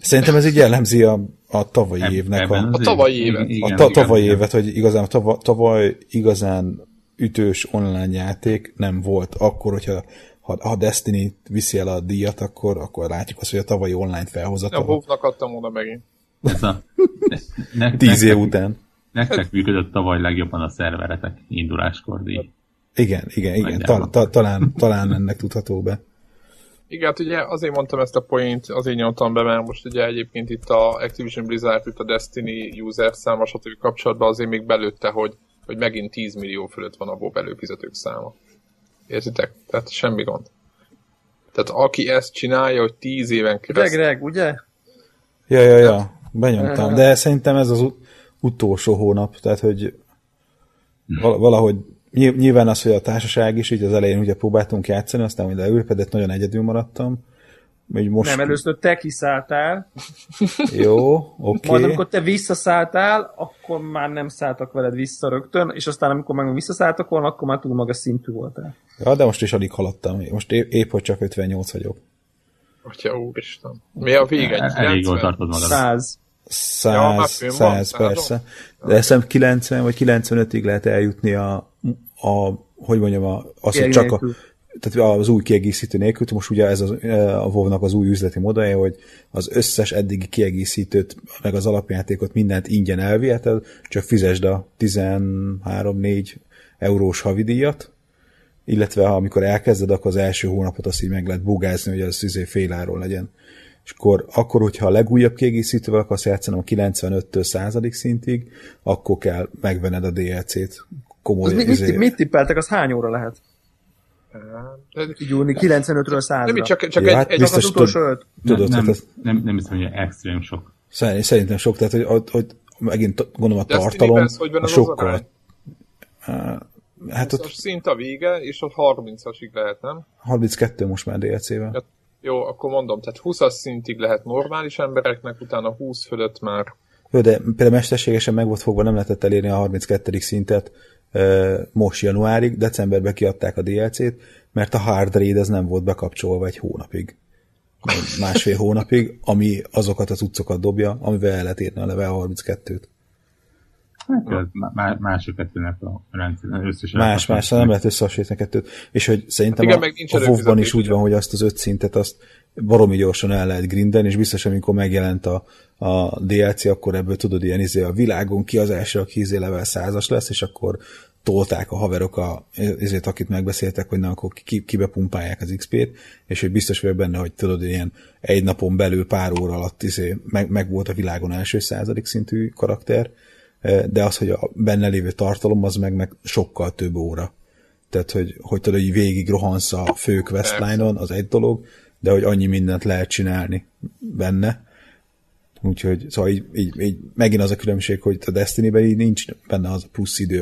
szerintem ez így jellemzi a tavalyi évnek. A tavalyi évet. Hogy igazán tavaly igazán ütős online játék nem volt. Akkor, hogyha ha Destiny viszi el a díjat, akkor látjuk azt, hogy a tavalyi online felhozatal. A Wolfnak adtam oda megint. 10 év után. Nektek működött tavaly legjobban a szerveretek induláskor díj. Igen. Talán ennek tudható be. Igen, hát ugye azért mondtam ezt a point, azért nyomtam be, mert most ugye egyébként itt a Activision Blizzard, itt a Destiny user száma stb. Kapcsolatban azért még belőtte, hogy megint 10 millió fölött van a WoW előfizetők száma. Értitek? Tehát semmi gond. Tehát aki ezt csinálja, hogy 10 éven keresztül... Greg, ugye? Ja. Benyomtam. De szerintem ez az utolsó hónap, tehát hogy valahogy nyilván az, hogy a társaság is, így az elején ugye próbáltunk játszani, aztán hogy leülpedett, nagyon egyedül maradtam. Most... Nem, először te kiszálltál. Jó, oké. Majd amikor te visszaszálltál, akkor már nem szálltak veled vissza rögtön, és aztán amikor meg visszaszálltak volna, akkor már túl magas szintű voltál. Ja, de most is alig haladtam. Most épp, hogy csak 58 vagyok. Atya úristen. Mi a vége? Elég jól tartod magad. 100, persze. De hiszem 90 vagy 95-ig lehet eljutni tehát az új kiegészítő nélkül, most ugye ez a WoW-nak az új üzleti modellje, hogy az összes eddigi kiegészítőt, meg az alapjátékot mindent ingyen elviheted, csak fizesd a 13-4 eurós havidíjat, illetve ha amikor elkezded, akkor az első hónapot azt így meg lehet bugázni, hogy az féláron legyen. És akkor, hogyha a legújabb kiegészítővel akarsz játszanom 95-től 100. szintig, akkor kell megvenned a DLC-t. Mit tippeltek? Az hány óra lehet? Júni 95-ről 100-ra. Nem, csak ja, egy az utolsó 5. Nem hiszem, hogy extrém sok. Szerintem sok, tehát hogy megint gondolom a tartalom sokkal. Hát ott... szint a vége, és ott 30-asig lehet, nem? 32 most már DLC-ben. Ja, jó, akkor mondom, tehát 20-as szintig lehet normális embereknek, utána 20 fölött már... Jó, de például mesterségesen meg volt fogva, nem lehetett elérni a 32. szintet most januárig, decemberben kiadták a DLC-t, mert a hard raid ez nem volt bekapcsolva egy hónapig. Másfél hónapig, ami azokat az utcokat dobja, amivel el lehet érni a level 32-t. Hát, másokat jönnek a rendszer. Más, nem lehet összehasonlítani kettőt. És hogy szerintem hát igen, a WoW-ban is úgy van, hogy azt az 5 szintet azt baromi gyorsan el lehet grinden, és biztos, amikor megjelent a DLC, akkor ebből tudod ilyen izé a világon ki az első, aki izé level 100-as lesz, és akkor tolták a haverok azért, akit megbeszéltek, hogy na, akkor kibepumpálják az XP-t, és hogy biztos vagyok benne, hogy tudod, ilyen egy napon belül pár óra alatt izé, meg volt a világon első 100. szintű karakter, de az, hogy a benne lévő tartalom, az meg sokkal több óra. Tehát, hogy tudod, hogy végig rohansz a fő questline-on, az egy dolog, de hogy annyi mindent lehet csinálni benne. Úgyhogy, szóval így megint az a különbség, hogy a Destiny-ben így nincs benne az a plusz idő,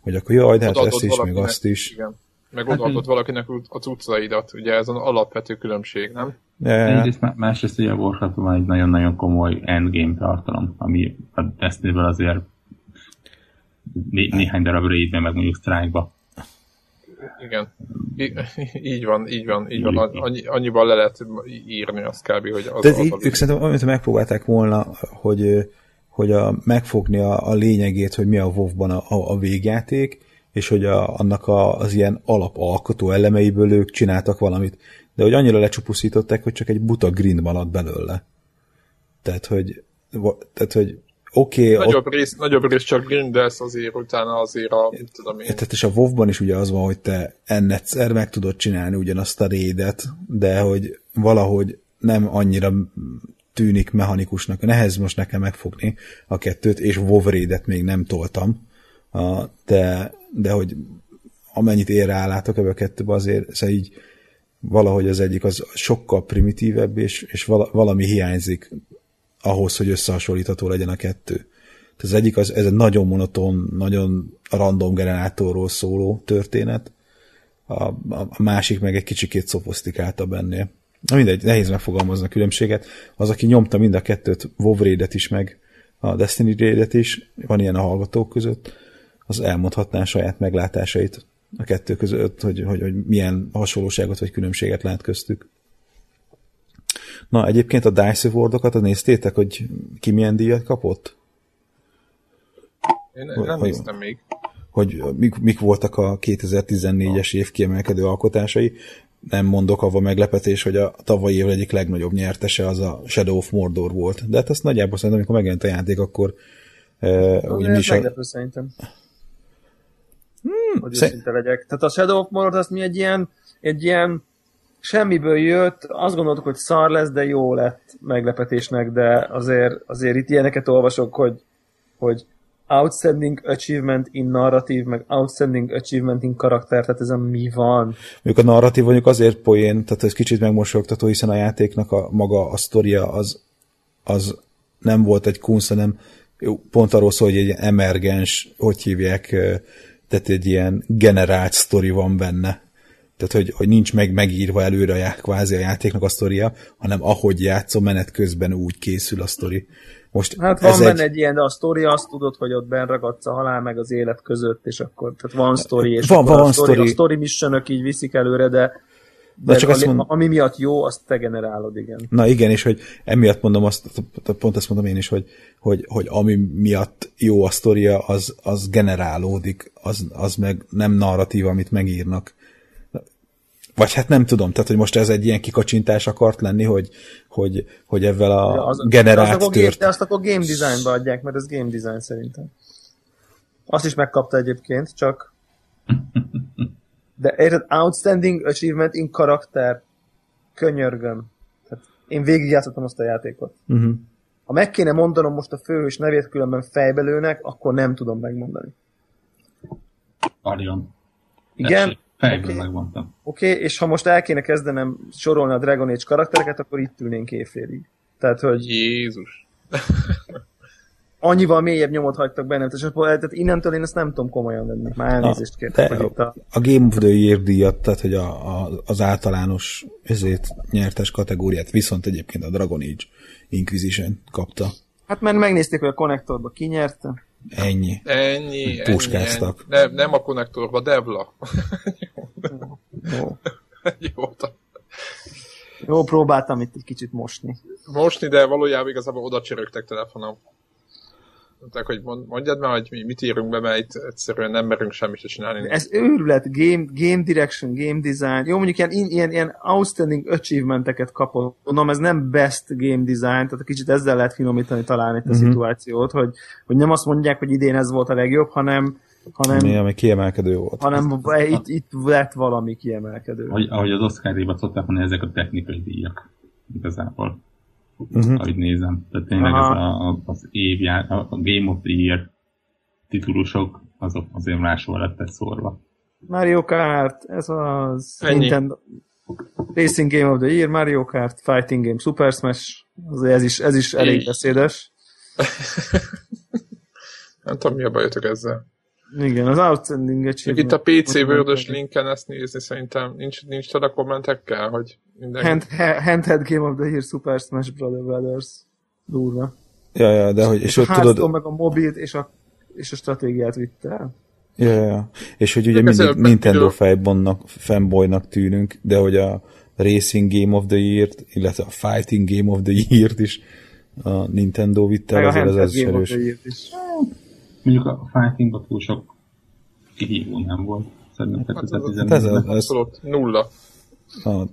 hogy akkor jaj, de hát ezt is, meg azt is. Igen. Meg odaadott hát, valakinek az utcaidat, ugye ez az alapvető különbség, nem? Másrészt ugye a Warhawk van egy nagyon-nagyon komoly endgame tartalom, ami a Destiny-ből azért néhány darab raidben, meg mondjuk strike-ba. Igen. Így van. Annyiban le lehet írni azt kb. Hogy az. De ők szerintem, amit megpróbálták volna, hogy megfogni a lényegét, hogy mi a WoW-ban a végjáték, és hogy annak az ilyen alapalkotó elemeiből ők csináltak valamit. De hogy annyira lecsupuszították, hogy csak egy buta grind maradt belőle. Tehát, hogy oké... Okay, nagyobb rész csak grindelsz azért, utána azért a... Mit tudom én. Tehát és a WoW-ban is ugye az van, hogy te egyszer meg tudod csinálni ugyanazt a raidet, de hogy valahogy nem annyira tűnik mechanikusnak. Nehéz most nekem megfogni a kettőt, és WoW raidet még nem toltam. De hogy amennyit ér rálátok ebbe a kettőbe, azért szóval így valahogy az egyik az sokkal primitívebb, és valami hiányzik ahhoz, hogy összehasonlítható legyen a kettő. Tehát az egyik, ez egy nagyon monoton, nagyon random generátorról szóló történet, a másik meg egy kicsikét szofosztikáltabb ennél. Na mindegy, nehéz megfogalmazni a különbséget. Az, aki nyomta mind a kettőt, WoW raidet is, meg a Destiny raidet is, van ilyen a hallgatók között, az elmondhatná saját meglátásait a kettő között, hogy milyen hasonlóságot vagy különbséget lát köztük. Na, egyébként a DICE Awardokat, néztétek, hogy ki milyen díjat kapott? Én nem néztem még. Hogy mik voltak a 2014-es év kiemelkedő alkotásai. Nem mondok, avval meglepetés, hogy a tavalyi év egyik legnagyobb nyertese az a Shadow of Mordor volt. De hát azt nagyjából szerintem, amikor megjelent a játék, akkor... meglepő szerintem. Hogy őszinte legyek. Tehát a Shadow of Mordor azt mi egy ilyen semmiből jött, azt gondoltuk, hogy szar lesz, de jó lett meglepetésnek, de azért itt ilyeneket olvasok, hogy outstanding achievement in narrative, meg outstanding achievement in karakter, tehát ezen mi van? Mondjuk a narratív mondjuk azért poén, tehát ez kicsit megmosologtató, hiszen a játéknak maga a sztoria az nem volt egy kunsz, hanem pont arról szól, hogy egy emergens, hogy hívják, tehát egy ilyen generált sztori van benne. Tehát, hogy nincs megírva előre kvázi a játéknak a sztoria, hanem ahogy játszol, menet közben úgy készül a sztori. Most hát van benne egy ilyen, de a sztori azt tudod, hogy ott benragadsz a halál meg az élet között, és akkor tehát van sztori, és van a sztori missionök így viszik előre, de csak ami miatt jó, azt te generálod, igen. Na igen, és hogy emiatt mondom azt, pont ezt mondom én is, hogy ami miatt jó a sztoria, az generálódik, az meg nem narratív, amit megírnak. Vagy hát nem tudom, tehát hogy most ez egy ilyen kikacsintás akart lenni, hogy ezzel a generált tört. De azt akkor game designba adják, mert ez game design szerintem. Azt is megkapta egyébként, csak... De érted, outstanding achievement in karakter. Könyörgöm. Tehát én végigjátszottam azt a játékot. Uh-huh. Ha meg kéne mondanom most a főhős nevét, különben fejbelőnek, akkor nem tudom megmondani. Arion. Igen. Fejből megmondtam. Oké, és ha most el kéne kezdenem sorolni a Dragon Age karaktereket, akkor itt ülnénk éjfélig. Tehát, hogy... Jézus! annyival mélyebb nyomot hagytak bennem, tehát innentől én ezt nem tudom komolyan venni. Már elnézést kértek. A Game of the Year díjat, tehát hogy az általános ezért nyertes kategóriát viszont egyébként a Dragon Age Inquisition kapta. Hát mert megnézték, hogy a konnektorba kinyerte. Ennyi. Puskáztak. Nem a konnektorba, Dewla. Jó. Jó, próbáltam itt egy kicsit mosni. Mosni, de valójában igazából oda csörögtek telefonom. Tehát, hogy mondjad már, hogy mit írunk be, mert itt egyszerűen nem merünk semmit se csinálni. Ez őrület, game direction, game design. Jó, mondjuk ilyen outstanding achievementeket kapott. Mondom, ez nem best game design, tehát kicsit ezzel lehet finomítani talán itt a szituációt, hogy nem azt mondják, hogy idén ez volt a legjobb, hanem ami kiemelkedő volt. Hanem itt lett valami kiemelkedő. Ahogy az Oscar-díjban szokták mondani, ezek a technikai díjak igazából. Ahogy nézem. Tehát tényleg az évjár, a Game of the Year titulusok, azok azért máshol lettek szórva. Mario Kart, ez az Nintendo Racing Game of the Year, Mario Kart, Fighting Game, Super Smash, azért ez is elég beszédes. Nem tudom, mi a bajotok ezzel. Igen, az outstanding achievement. Itt a PC vördös linken ezt nézni, szerintem nincs a kommentekkel, hogy mindenki... Handheld Game of the Year Super Smash Brothers. Durva. Ja, de hogy... És ott tudod... meg a mobilt és a stratégiát vitte el. Ja. És hogy ugye mindig Nintendo fanboynak tűnünk, de hogy a Racing Game of the Year-t, illetve a Fighting Game of the Year-t is a Nintendo vitte el, azért az elsős. Mondjuk a fightingba túl sok kihívó nem volt. Szerintem abszolút nulla.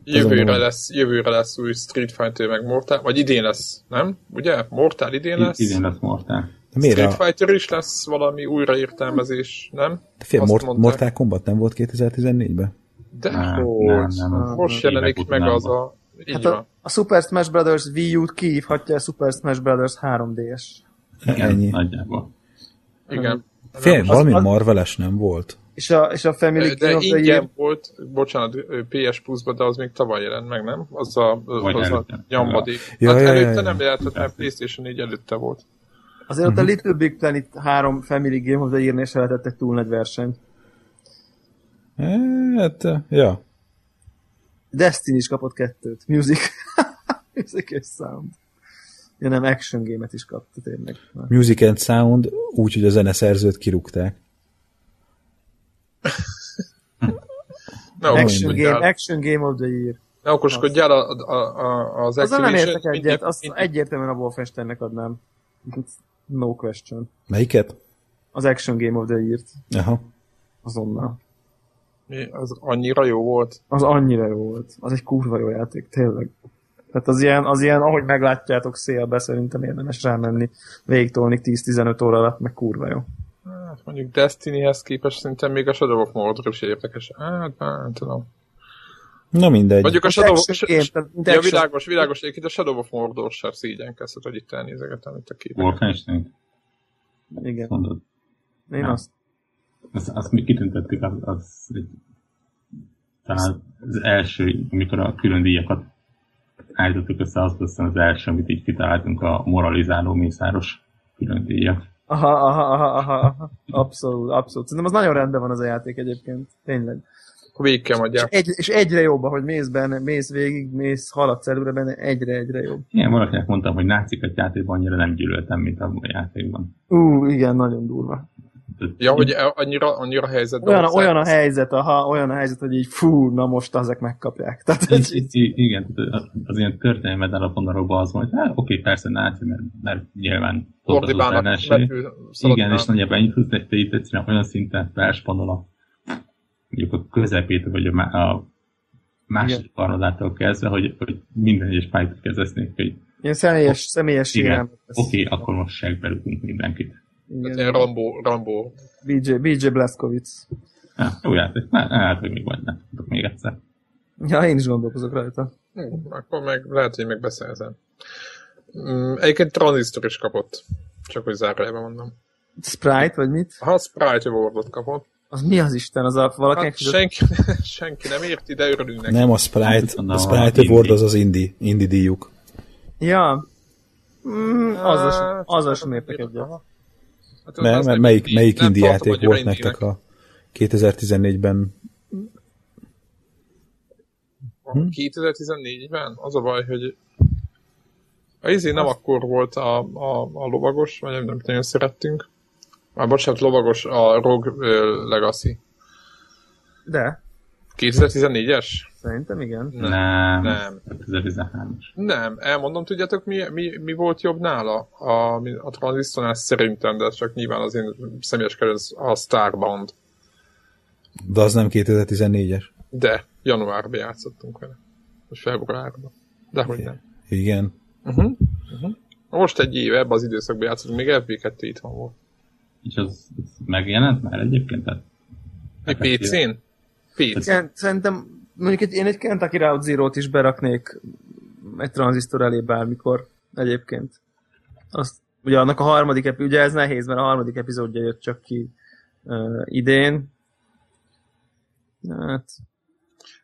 Jövőre lesz új Street Fighter meg Mortal, vagy idén lesz, nem? Ugye? Mortal idén lesz? Idén lesz Mortal. Street Fighter is lesz valami újraértelmezés, nem? De fél, Mortal Kombat nem volt 2014-ben? De nem. Most jelenik meg az a... Hát a Super Smash Brothers Wii U-t kiívhatja a Super Smash Brothers 3D-es. Ennyi. Nagyjából. Igen. Fél, valami marveles nem volt. És a Family Game of the Year... volt, bocsánat, PS Plus-ba, de az még tavaly jelent meg, nem? Az a nyomvadék. Ja, hát előtte nem jelentett, mert PlayStation 4 előtte volt. Azért ott a Little Big Planet 3 Family Game of the Year-nél se lehetettek túl nagy verseny. Hát, ja. Destiny is kapott 2-t. Music és Sound. Ja nem, action game-et is kapta tényleg. Music and Sound, úgy, hogy a zeneszerzőt kirúgták. Action Game of the Year. Ne okoskodjál az Activision. Azzal nem értek egyet, azt egyértelműen a Wolfensteinnek adnám. No question. Melyiket? Az Action Game of the Year-t. Aha. Azonnal. Az annyira jó volt. Az egy kurva jó játék, tényleg. Tehát az ilyen, ahogy meglátjátok szélbe, szerintem érdemes rámenni, végigtolni 10-15 óra alatt, meg kurva jó. Hát mondjuk Destinyhez képest szerintem még a Shadow of Mordor is érdekes. Hát nem tudom. Na mindegy. Mondjuk a Shadow of Mordor... Ja, világos, egyébként a Shadow of Mordor sem szégyenkezhet, hogy itt elnézegetem itt a képeket. Wolfenstein? Igen. Mondod? Én azt. Azt még kitüntették, az egy... Talán az első, amikor a külön díjakat állítottuk össze, az első, amit így kitaláltunk, a moralizáló mészáros külön díja. Aha. Abszolút. Szerintem az nagyon rendben van az a játék egyébként. Tényleg. Végig mondják. És egyre jobb, ahogy mész benne, mész végig, haladsz előre benne, egyre jobb. Igen, valakinek mondtam, hogy nácikat játékban annyira nem gyűlöltem, mint abban a játékban. Igen, nagyon durva. Ja, hogy annyira helyzetben... Olyan a helyzet, hogy így fú, na most ezek megkapják. Tehát, igen, az ilyen történelmi medálapondalokban az van, hogy oké, persze náci, mert nyilván fordibának menekül szaladnak. Igen, és nagyjából ennyi húznak, de itt egyszerűen olyan szinten felspanol a mondjuk a közepét, vagy a másik karnodától kezdve, hogy minden egyes pályát kezdesznék, hogy... Ilyen személyes igen, oké, akkor most segberülünk mindenkit. Igen. Rambo. BJ Blazkowicz. Jó játék. Hát, hogy még vagy, ne tudok még egyszer. Ja, én is gondolkozok rajta. Akkor meg lehet, hogy megbeszerzem. Egyébként Transistor is kapott. Csak hogy zárójelben mondom. Sprite, vagy mit? Ha Sprite Award-ot kapott. Az mi az Isten? Az a valakinek... Hát senki nem érti, de örülünk neki. Nem a Sprite. A Sprite Award az indie díjuk. Ja. Azzal sem értek egyet. Nem, mert melyik indie játék volt nektek a 2014-ben? 2014-ben? Az a baj, hogy nem akkor volt a lovagos, vagy nem nagyon szerettünk. Már bocsánat, lovagos, a Rogue Legacy. De? 2014-es? Szerintem igen. Nem. 2013-as. Nem, elmondom, tudjátok mi volt jobb nála? A Transistornál szerintem, de csak nyilván az én személyes kedvenc a Starbound. De az nem 2014-es. De, januárban játszottunk vele. És februárban. Dehogy nem. Igen. Most egy éve ebben az időszakban játszottunk, még FB2 itt van volt. És az megjelent már egyébként? Egy PC-n? Szerintem mondjuk én egy Kentucky Route Zero-t is beraknék egy tranzisztor elé bármikor egyébként. Azt, ugye annak a harmadik ugye ez nehéz, mert a harmadik epizódja jött csak ki idén.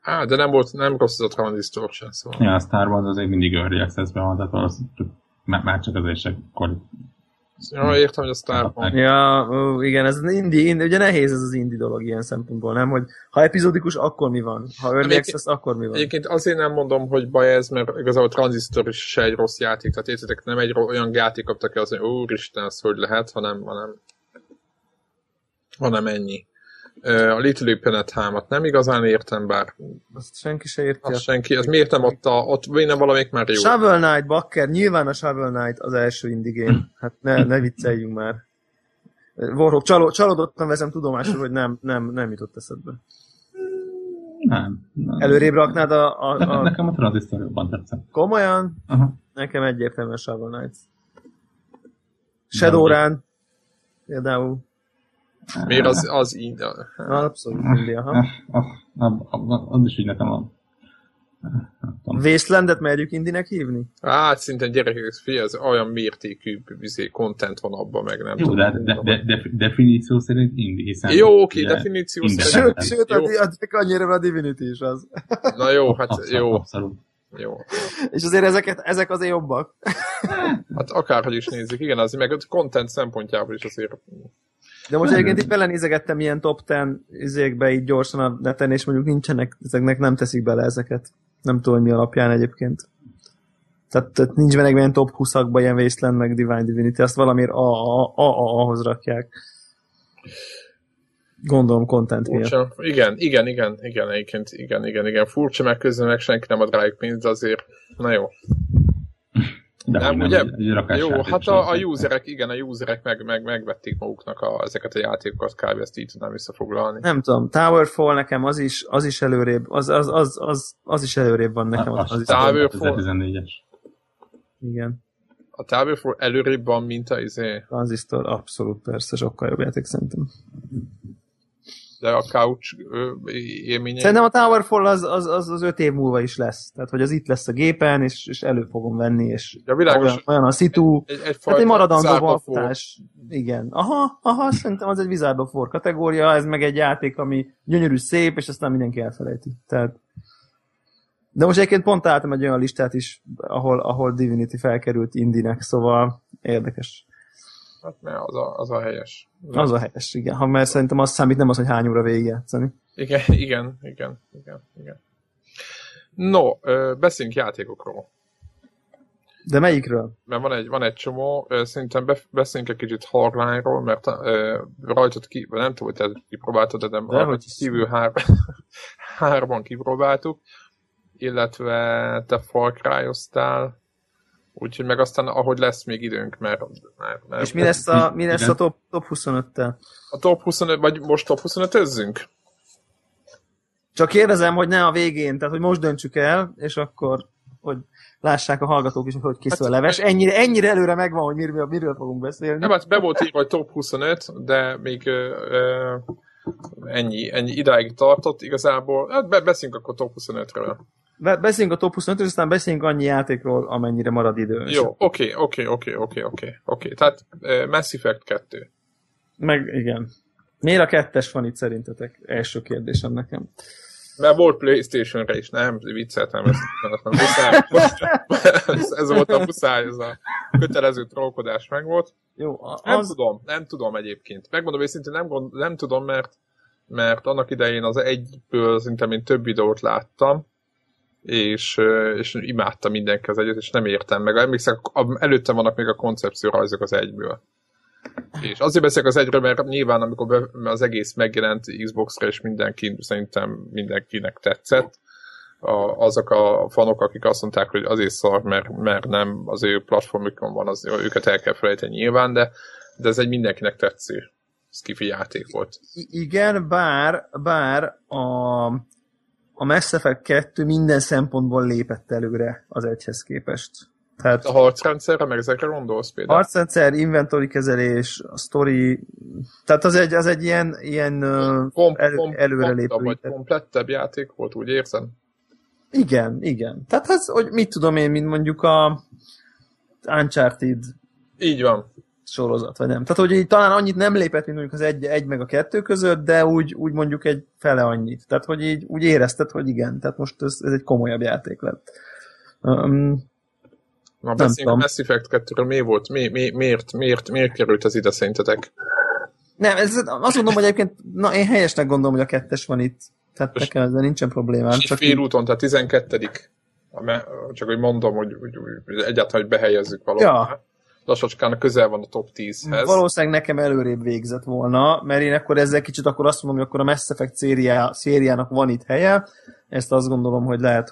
Hát... de nem rossz az a tranzisztor sem, szóval. Ja, a Star Wars azért mindig early access-ben van, tehát valószínűleg már csak azért se ja, értem, hogy a Starbound. Ja, igen, ez az indie, ugye nehéz ez az indie dolog ilyen szempontból, nem? Hogy ha epizódikus, akkor mi van? Ha early access, akkor mi van? Egyébként azért nem mondom, hogy baj ez, mert igazából a Transistor is se egy rossz játék, tehát értetek, nem egy olyan gáti kaptak el, az, hogy úristen, ez hogy lehet, hanem ennyi. A Little Planet 3-at nem igazán értem, bár... Azt senki se érti. Azt miért nem ott vénem valamelyik már jó. Shovel Knight, bakker, nyilván a Shovel Knight az első indie game. Hát ne vicceljünk már. Warhawk, csalódottan veszem tudomásul, hogy nem jutott eszedbe. Nem. Előrébb raknád Nekem a Transistor jobban tetszett. Komolyan? Aha. Nekem egyértelműen Shovel Knight. Shadowrun. Például. Miért az így? Abszolút indie, ha. Az is így nekem van. Wastelandet merjük indinek hívni? Hát szintén gyerekek, figyelj, ez olyan mértékű content van abban, meg nem tudom. Jó, de definíció szerint indie, hiszen... Jó, oké, definíció szerint. Sőt, annyira a Divinity is az. Na jó, hát jó. Abszolút. Jó. És azért ezek azért jobbak. Hát akárhogy is nézzük, igen, az meg a content szempontjából is azért... De most egyébként itt belenézegettem ilyen top 10 izékbe így gyorsan a neten, és mondjuk nincsenek, ezeknek nem teszik bele ezeket. Nem tudom, mi alapján egyébként. Tehát nincs benne ilyen top 20-akban ilyen Wasteland meg Divine Divinity, azt valamiért ahhoz rakják. Gondolom content miatt. Igen, egyébként igen. Furcsa, meg közben meg senki nem ad rájuk pénzt, azért, na jó. De nem, ugye? Jó, hát a userek megvették maguknak ezeket a játékokat, kb. Ezt így tudnám visszafoglalni. Nem tudom, Towerfall nekem az is előrébb, az is előrébb van nekem. Az Towerfall... 2014-es. Igen. A Towerfall előrébb van, mint Transistor, abszolút persze, sokkal jobb játék szerintem. De a couch élménye... Szerintem a Towerfall az 5 év múlva is lesz. Tehát, hogy az itt lesz a gépen, és elő fogom venni, és ja, világos, olyan a szitu. Egy maradandó alkotás. Igen. Aha, szerintem az egy Wizard of War kategória, ez meg egy játék, ami gyönyörű, szép, és aztán mindenki elfelejti. Tehát... De most egyébként pont álltam egy olyan listát is, ahol Divinity felkerült indinek, szóval érdekes. Hát mert az a helyes. Az a helyes, igen. Ha már szerintem azt számít, nem az, hogy hány óra végigjátszani. Igen. No, beszéljünk játékokról. De melyikről? Mert van egy csomó, szerintem beszéljünk egy kicsit Hardline-ról, mert rajtad ki, nem tudom, hogy te kipróbáltad, de rajtad kívül hárman kipróbáltuk, illetve te Far Cry-oztál. Úgyhogy meg aztán, ahogy lesz még időnk, mert és mi lesz a top 25-tel? A top 25, vagy most top 25-özzünk? Csak kérdezem, hogy ne a végén, tehát hogy most döntsük el, és akkor, hogy lássák a hallgatók is, hogy készül a leves. Ennyire előre megvan, hogy miről fogunk beszélni. Nem, hát be volt írva, hogy top 25, de még ennyi idáig tartott igazából. Hát beszéljünk akkor top 25-ről. Beszéljünk a top 25-ről, aztán beszéljünk annyi játékról, amennyire marad idő. Jó, oké. Tehát Mass Effect 2. Meg igen. Miért a 2-es van itt szerintetek? Első kérdésem nekem. Mert volt PlayStation-re is, nem? Vicceltem, ez volt a muszáj. kötelező trollkodás megvolt. Jó, az... Nem tudom egyébként. Megmondom őszintén, nem tudom, mert annak idején az egyből szerintem én több videót láttam, és imádtam mindenki az egyet, és nem értem meg. Emlékszem, előttem vannak még a koncepciórajzok az egyből. És azért beszélek az egyről, mert nyilván amikor az egész megjelent Xbox-ra, és mindenki, szerintem mindenkinek tetszett, azok a fanok, akik azt mondták, hogy azért szar, mert nem az ő platformikon van, az, őket el kell felejteni nyilván, de ez egy mindenkinek tetsző skifi játék volt. Igen, bár a Mass Effect 2 minden szempontból lépett előre az egyhez képest. Tehát a harcrendszerre, meg ezekre gondolsz például? Harcrendszer, inventory kezelés, a sztori, tehát az egy ilyen előrelépő. Komplettebb játék volt, úgy érzem? Igen. Tehát ez, hogy mit tudom én, mint mondjuk a Uncharted. Így van. Sorozat, vagy nem. Tehát, hogy így talán annyit nem lépett, mint mondjuk az egy meg a kettő között, de úgy mondjuk egy fele annyit. Tehát, hogy így úgy érezted, hogy igen. Tehát most ez egy komolyabb játék lett. Na, beszéljünk a Mass Effect 2-ről. Mi volt? Miért került ez ide szerintetek? Nem, azt mondom, hogy egyébként én helyesnek gondolom, hogy a kettes van itt. Tehát nekem ezzel nincsen problémám. És félúton, tehát 12-dik. Csak hogy mondom, hogy egyáltalán, hogy behelyezzük valóban. Ja. Lassacskán közel van a top 10-hez. Valószínűleg nekem előrébb végzett volna, mert én akkor ezzel kicsit akkor azt mondom, hogy akkor a Mass Effect szériának van itt helye. Ezt azt gondolom, hogy lehet,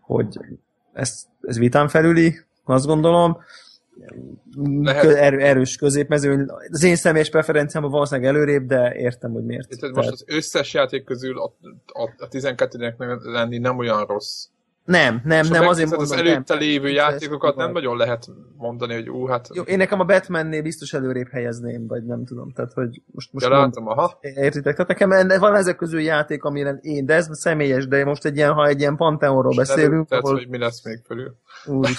hogy ez vitán felüli, azt gondolom. Erős középmezőny. Az én személyes preferenciámban valószínűleg előrébb, de értem, hogy miért. Tehát most az összes játék közül a 12-nek lenni nem olyan rossz. Nem, azért mondom, az előtte lévő játékokat nem nagyon lehet mondani, hogy hát... Jó, én nekem a Batmannél biztos előrébb helyezném, vagy nem tudom, tehát, hogy most ja, látom, aha. Értitek, tehát nekem van ezek közül játék, amire én, de ez személyes, de most ha egy ilyen Pantheonról beszélünk, tehát, ahol... hogy mi lesz még fölül. Úgy,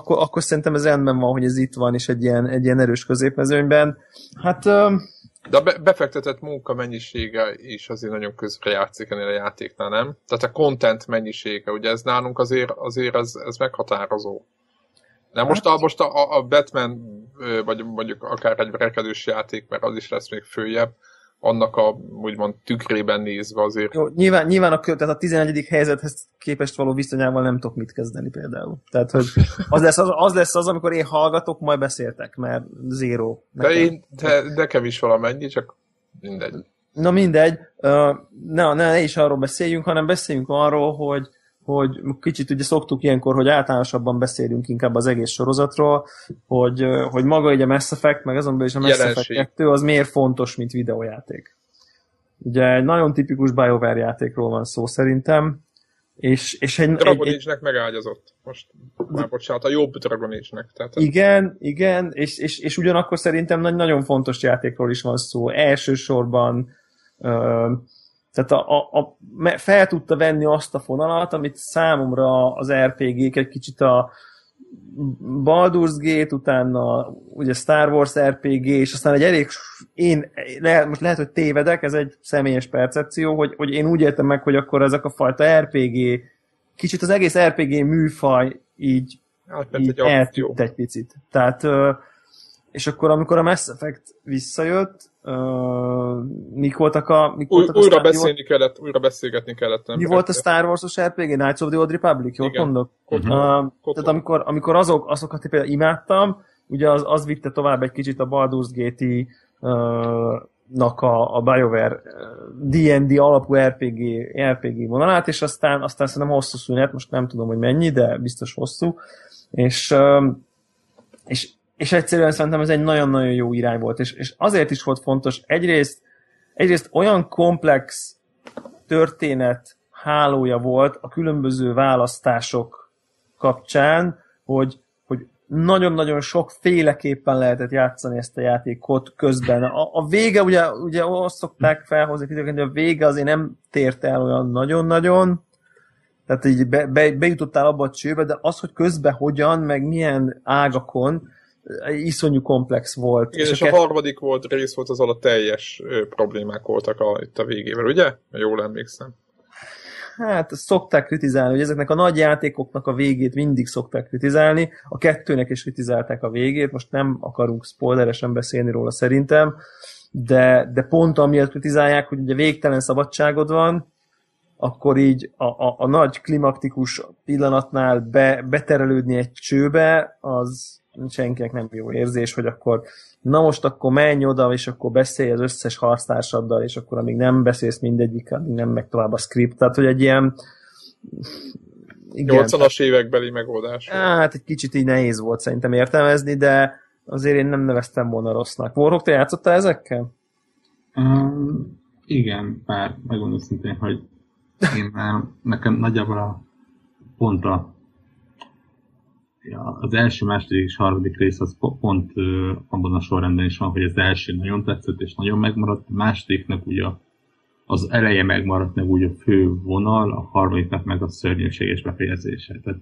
akkor szerintem ez rendben van, hogy ez itt van, és egy ilyen erős középmezőnyben. Hát... De a befektetett munka mennyisége is azért nagyon közre játszik ennél a játéknál, nem? Tehát a content mennyisége, ugye ez nálunk azért ez meghatározó. De most a Batman, vagy mondjuk akár egy rekedős játék, mert az is lesz még följebb, annak a úgymond tükrében nézve azért. Jó, nyilván tehát a 11. helyzethez képest való viszonyával nem tudok mit kezdeni például. Tehát, hogy az lesz az, amikor én hallgatok, majd beszéltek, mert zero. Nekem is valamennyi, csak mindegy. Na mindegy, ne is arról beszéljünk, hanem beszéljünk arról, hogy kicsit ugye szoktuk ilyenkor, hogy általánosabban beszélünk inkább az egész sorozatról, hogy maga így a Mass Effect, meg azonban is a Mass Effect 2, az miért fontos, mint videójáték. Ugye egy nagyon tipikus BioWare játékról van szó szerintem, és egy... Dragon Age-nek megágyazott. Most már bocsánat, a jobb Dragon Age-nek. Tehát igen, és ugyanakkor szerintem nagyon fontos játékról is van szó. Elsősorban... Tehát fel tudta venni azt a fonalat, amit számomra az RPG-k egy kicsit a Baldur's Gate, utána ugye Star Wars RPG, és aztán egy elég, most lehet, hogy tévedek, ez egy személyes percepció, hogy én úgy értem meg, hogy akkor ezek a fajta RPG, kicsit az egész RPG műfaj így eltűnt egy picit. Tehát, és akkor amikor a Mass Effect visszajött, mik voltak újra beszélgetni kellett. Mi volt a Star Wars-os RPG? Knights of the Old Republic? Jól mondok? Tehát amikor azokat például imádtam, ugye az vitte tovább egy kicsit a Baldur's Gate-nak a BioWare D&D alapú RPG vonalát, és aztán szerintem hosszú szünet, most nem tudom, hogy mennyi, de biztos hosszú. És egyszerűen szerintem ez egy nagyon-nagyon jó irány volt, és azért is volt fontos, egyrészt olyan komplex történet hálója volt a különböző választások kapcsán, hogy nagyon-nagyon sokféleképpen lehetett játszani ezt a játékot közben. A vége, ugye azt szokták felhozni, hogy a vége azért nem tért el olyan nagyon-nagyon, tehát így bejutottál abba a csőbe, de az, hogy közben hogyan, meg milyen ágakon, iszonyú komplex volt. Igen, és a harmadik rész volt, az alatt teljes problémák voltak itt a végével, ugye? Jól emlékszem. hát szokták kritizálni, hogy ezeknek a nagy játékoknak a végét mindig szokták kritizálni, a kettőnek is kritizálták a végét, most nem akarunk spoileresen beszélni róla szerintem, de pont amiatt kritizálják, hogy ugye végtelen szabadságod van, akkor így a nagy klimaktikus pillanatnál beterelődni egy csőbe, az senkinek nem jó érzés, hogy akkor na most akkor menj oda, és akkor beszélj az összes harctársaddal, és akkor amíg nem beszélsz mindegyikkel, amíg nem megy tovább a script. Tehát, hogy egy ilyen... Igen, 80-as évekbeli megoldás. Hát egy kicsit így nehéz volt szerintem értelmezni, de azért én nem neveztem volna rossznak. Warhawk, te játszottál ezekkel? Igen, bár megmondom szintén, hogy én már nekem nagyjából a pontra az első, második és harmadik rész az pont abban a sorrendben is van, hogy az első nagyon tetszett és nagyon megmaradt, a másodiknak ugye az eleje megmaradt, meg úgy a fő vonal, a harmadiknak meg a szörnyűséges befejezése. Tehát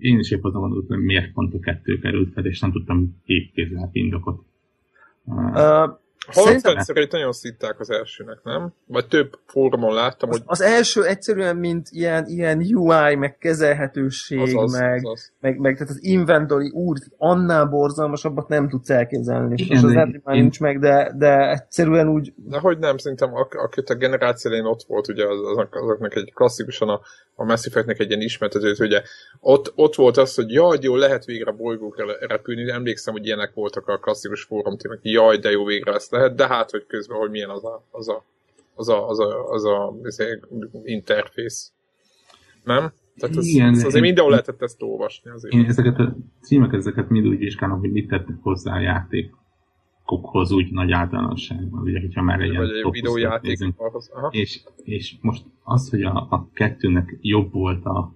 én is épp azon gondoltam, hogy miért pont a kettő került fel, és nem tudtam képkézzel indokot. Szerintem nagyon szitták az elsőnek, nem? Vagy több fórumon láttam, hogy... Az első egyszerűen, mint ilyen UI, meg kezelhetőség, meg tehát az inventory annál borzalmasabbat nem tudsz elképzelni. Igen, és az már nincs meg, de egyszerűen úgy... De hogy nem, szerintem akit a generáció elején ott volt, ugye azoknak egy klasszikusan a Mass Effectnek egy ilyen ismertetőt, ugye ott volt az, hogy jaj, jó, lehet végre a bolygókra repülni, emlékszem, hogy ilyenek voltak a klasszikus fórum témák, jaj, de jó, végre ezt lehet, de hát, hogy közben, hogy milyen az a interfész. Nem? Tehát ez azért mindenhol lehetett ezt olvasni. Azért. Én ezeket a címek, ezeket mind úgy vizsgálom, hogy mit tettek hozzá a játékokhoz úgy nagy általánosságban, ugye, hogyha már egy ilyen fokusztat nézünk. És most az, hogy a kettőnek jobb volt a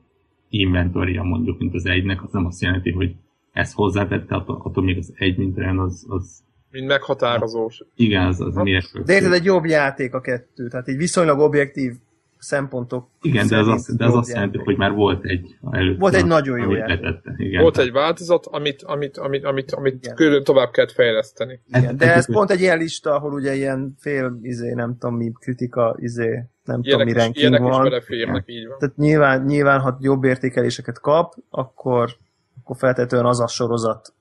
inventoria mondjuk, mint az egynek, az nem azt jelenti, hogy ezt hozzátette, attól még az egy, mint olyan, az mint meghatározós. Igen, az mérföldszó. De érted, egy jobb játék a kettő, tehát így viszonylag objektív szempontok. Igen, de az azt jelenti, hogy már volt egy előtt. Volt egy nagyon jó játék. Igen, volt egy változat, amit külön tovább kellett fejleszteni. Igen, de ez pont egy ilyen lista, ahol ugye ilyen fél, nem tudom mi, kritika, nem tudom mi ranking van. Ilyenek is beleférnek, így van. Tehát nyilván, ha jobb értékeléseket kap, akkor feltétlenül az a sorozat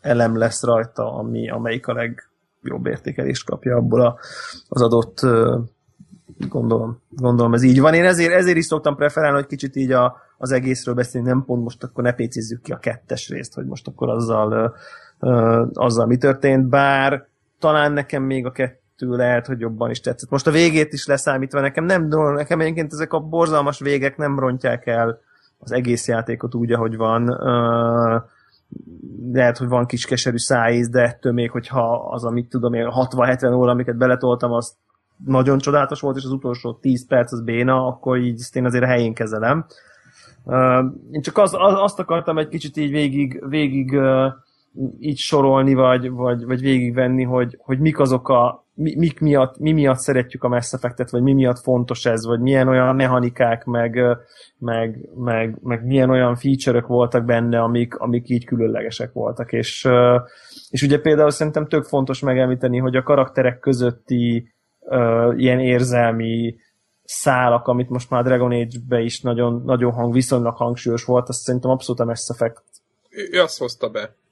elem lesz rajta, amelyik a legjobb értékelést kapja abból az adott, gondolom ez így van. Én ezért is szoktam preferálni, hogy kicsit így az egészről beszélni, nem pont most akkor ne pécézzük ki a kettes részt, hogy most akkor azzal mi történt, bár talán nekem még a kettő lehet, hogy jobban is tetszett. Most a végét is leszámítva nekem egyébként ezek a borzalmas végek nem rontják el az egész játékot úgy, ahogy van, lehet, hogy van kis keserű szájíz, de ettől még, hogyha az, amit tudom, 60-70 óra, amiket beletoltam, az nagyon csodálatos volt, és az utolsó 10 perc az béna, akkor így ezt én azért helyén kezelem. Én csak azt akartam egy kicsit így végig így sorolni, vagy végigvenni, hogy mik azok mi miatt szeretjük a Mass Effectet, vagy mi miatt fontos ez, vagy milyen olyan mechanikák, meg milyen olyan feature-ök voltak benne, amik így különlegesek voltak. És ugye például szerintem tök fontos megemlíteni, hogy a karakterek közötti ilyen érzelmi szálak, amit most már Dragon Age-be is nagyon, nagyon viszonylag hangsúlyos volt, azt szerintem abszolút a Mass Effect ő azt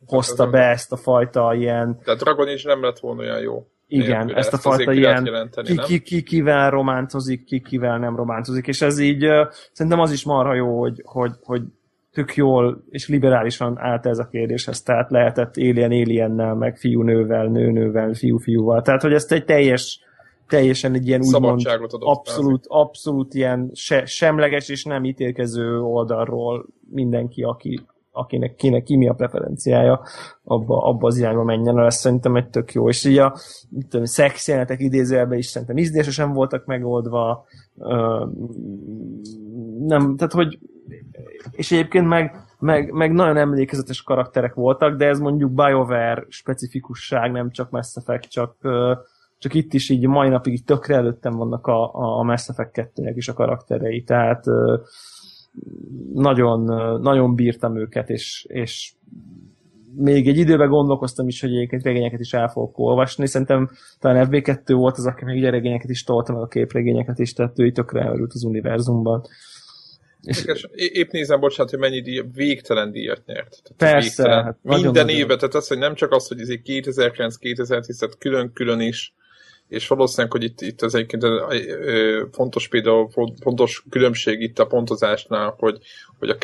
hozta be ezt a fajta ilyen... Tehát Dragon Age nem lett volna olyan jó. Igen, nélkül. Ezt a fajta ilyen kivel románcozik, kivel nem románcozik, és ez így szerintem az is marha jó, hogy tök jól és liberálisan állt ez a kérdéshez, tehát lehetett alien-aliennel, meg fiú-nővel, nő-nővel, fiú-fiúval, tehát hogy ezt egy teljesen egy ilyen úgymond abszolút ilyen semleges és nem ítélkező oldalról mindenki, akinek ki mi a preferenciája, abba az irányba menjen, ez szerintem egy tök jó. És így a szexjelenetek idézőjelben is szerintem ízlésesen voltak megoldva. Nem, tehát hogy... És egyébként meg nagyon emlékezetes karakterek voltak, de ez mondjuk BioWare specifikusság, nem csak Mass Effect, csak itt is így mai napig így tökre előttem vannak a Mass Effect 2-nek is a karakterei, tehát... Nagyon, nagyon bírtam őket, és még egy időben gondolkoztam is, hogy egyébként regényeket is el fogok olvasni. Szerintem talán FB2 volt az, aki még regényeket is tolta, meg a képregényeket is, tehát ő tökre elmerült az univerzumban. És épp nézem, bocsánat, hogy mennyi díj, végtelen díjat nyert. Tehát persze. Végtelen, hát minden évben, tehát az, hogy nem csak az, hogy ez egy 2009-2010, külön-külön is, és valószínűleg, hogy itt az egyébként fontos, például fontos különbség itt a pontozásnál, hogy a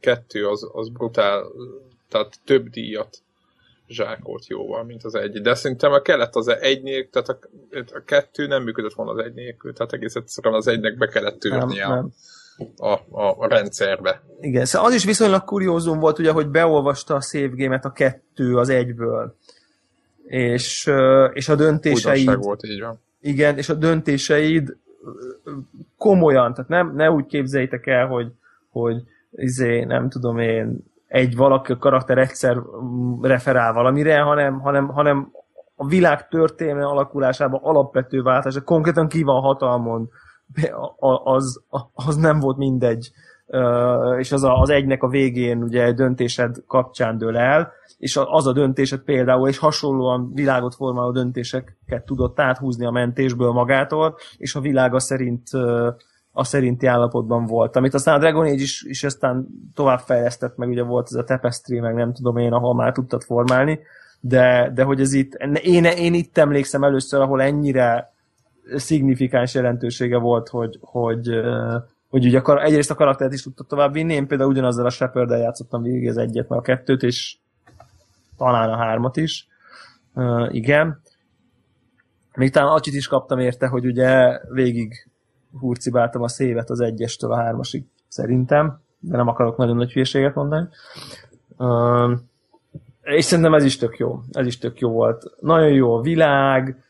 kettő az brutál, tehát több díjat zsákolt jóval, mint az egy. De szerintem kellett az egy nélkül, tehát a kettő nem működött volna az egy nélkül, tehát egész egyszerűen az egynek be kellett törni a rendszerbe. Igen, szóval az is viszonylag kuriózum volt, ugye, hogy beolvasta a save game-et a kettő az egyből. És a döntéseid... Újdonság volt, így van. Igen, és a döntéseid komolyan, tehát ne úgy képzeljétek el, hogy nem tudom én, egy valaki a karakter egyszer referál valamire, hanem a világ történelme alakulásában alapvető váltás, konkrétan ki van hatalmon, az nem volt mindegy. És az egynek a végén ugye döntésed kapcsán dől el, és az a döntésed például, és hasonlóan világot formáló döntéseket tudott áthúzni a mentésből magától, és a világa szerint a szerinti állapotban volt. Amit aztán a Dragon Age is aztán továbbfejlesztett, meg ugye volt ez a Tapestry, meg nem tudom én, ahol már tudtad formálni, de hogy ez itt, én itt emlékszem először, ahol ennyire szignifikáns jelentősége volt, hogy ugye egyrészt a karaktert is tudtad továbbvinni, én például ugyanazzal a Shepherd-del játszottam végig az egyet, meg a kettőt, és talán a hármat is. Igen. Még talán acsit is kaptam érte, hogy ugye végig hurcibáltam a szévet az 1-től a 3-asig szerintem, de nem akarok nagyon nagy hülyeséget mondani. És szerintem ez is tök jó. Ez is tök jó volt. Nagyon jó a világ,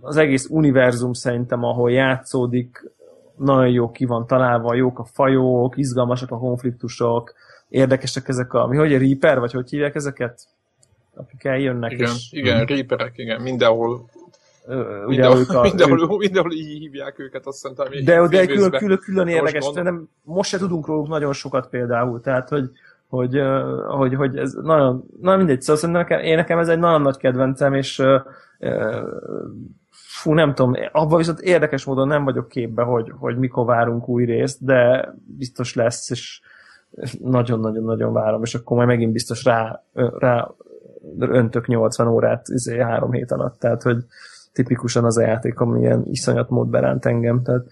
az egész univerzum szerintem, ahol játszódik, nagyon jó ki van találva, jók a fajok, izgalmasak a konfliktusok, érdekesek ezek a Reaper, vagy hogy hívják ezeket? Akik eljönnek. Igen, és, igen, Reaperek, igen, mindenhol. Mindenhol így hívják őket, azt szerintem. De külön érdekes, most se tudunk róluk nagyon sokat például, tehát hogy ez nagyon mindegy, szóval szerintem nekem ez egy nagyon nagy kedvencem, és fú, nem tudom, abban viszont érdekes módon nem vagyok képbe, hogy mikor várunk új részt, de biztos lesz, és nagyon-nagyon-nagyon várom, és akkor majd megint biztos rá öntök 80 órát 3 hét alatt, tehát hogy tipikusan az a játék, ami ilyen iszonyat mód beránt engem, tehát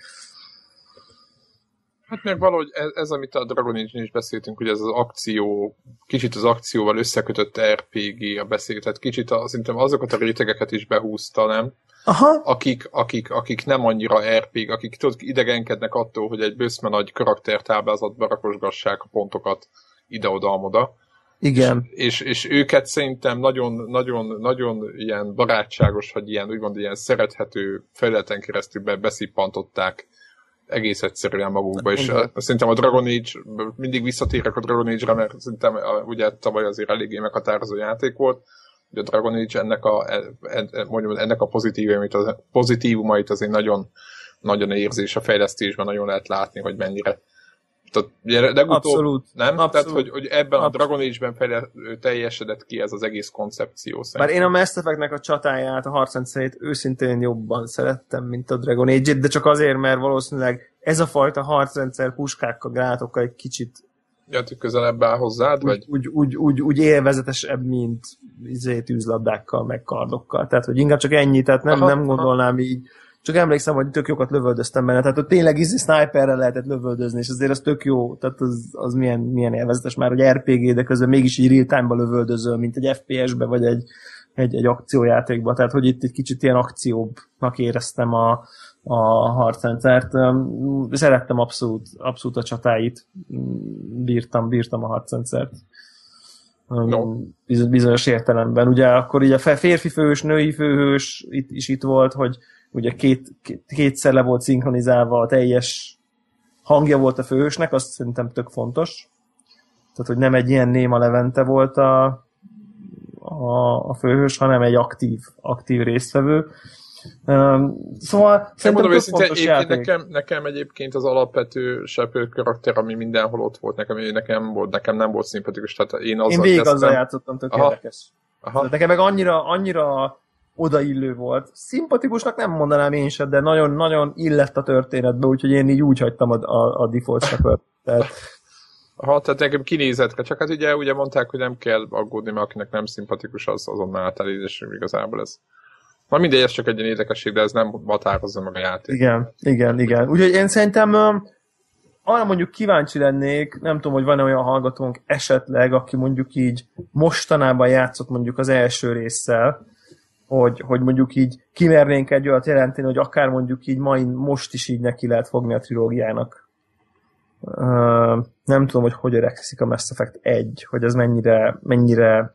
hát meg valahogy ez amit a Dragon Age-nél is beszéltünk, hogy ez az akció, kicsit az akcióval összekötött RPG a beszél, tehát kicsit szerintem azokat a rétegeket is behúzta, nem? Aha. Akik nem annyira RPG, akik tudod, idegenkednek attól, hogy egy bőszme nagy karaktertáblázatba rakosgassák a pontokat ide-oda-amoda. Igen. És őket szerintem nagyon-nagyon ilyen barátságos, vagy ilyen, úgymond ilyen szerethető felületen keresztül beszippantották egész egyszerűen magukba. És szerintem a Dragon Age, mindig visszatérek a Dragon Age-re, mert szerintem ugye tavaly azért eléggé meghatározó játék volt, de a Dragon Age ennek a pozitívumait azért nagyon, nagyon érzés a fejlesztésben, nagyon lehet látni, hogy mennyire. Tehát, abszolút. Nem? Abszolút. Tehát, hogy ebben abszolút. A Dragon Age-ben teljesedett ki ez az egész koncepció szerint. Bár én a Mass Effect-nek a csatáját, a harcrendszerét őszintén jobban szerettem, mint a Dragon Age-et, de csak azért, mert valószínűleg ez a fajta harcrendszer puskákkal, gránátokkal egy kicsit közelebb áll hozzád, vagy? Úgy élvezetesebb, mint tűzlabdákkal, meg kardokkal. Tehát, hogy inkább csak ennyi, tehát nem gondolnám így. Csak emlékszem, hogy tök jókat lövöldöztem benne. Tehát, hogy tényleg sniperrel lehetett lövöldözni, és azért az tök jó. Tehát az milyen élvezetes már, hogy RPG, de közben mégis így real time-ba lövöldözöl, mint egy FPS-be, vagy egy akciójátékba. Tehát, hogy itt egy kicsit ilyen akcióbbnak éreztem a harcrendszert. Szerettem abszolút a csatáit. Bírtam a harcrendszert. No. Bizonyos értelemben. Ugye akkor így a férfi főhős, női főhős is itt volt, hogy ugye kétszer le volt szinkronizálva, a teljes hangja volt a főhősnek, azt szerintem tök fontos. Tehát, hogy nem egy ilyen néma Levente volt a főhős, hanem egy aktív résztvevő. Szóval szerintem mondom, fontos játék. Nekem egyébként az alapvető sepő karakter, ami mindenhol ott volt nekem, nekem nem volt szimpatikus, tehát én azzal kezdtem. Én végig azzal játszottam, tök érdekes. Aha. Nekem meg annyira odaillő volt. Szimpatikusnak nem mondanám én sem, de nagyon-nagyon illett a történetbe, úgyhogy én így úgy hagytam a default-nak. Tehát nekem kinézetre. Csak hát ugye mondták, hogy nem kell aggódni, mert akinek nem szimpatikus, az azonnal átállításunk igazából ez. Na mindegy, ez csak egy ilyen érdekesség, de ez nem határozza meg a játék. Igen. Úgyhogy én szerintem arra mondjuk kíváncsi lennék, nem tudom, hogy van-e olyan hallgatónk esetleg, aki mondjuk így mostanában játszott mondjuk az első résszel, hogy mondjuk így kimernénk egy olyat jelenteni, hogy akár mondjuk így most is így neki lehet fogni a trilógiának. Nem tudom, hogy öregszik a Mass Effect 1, hogy ez mennyire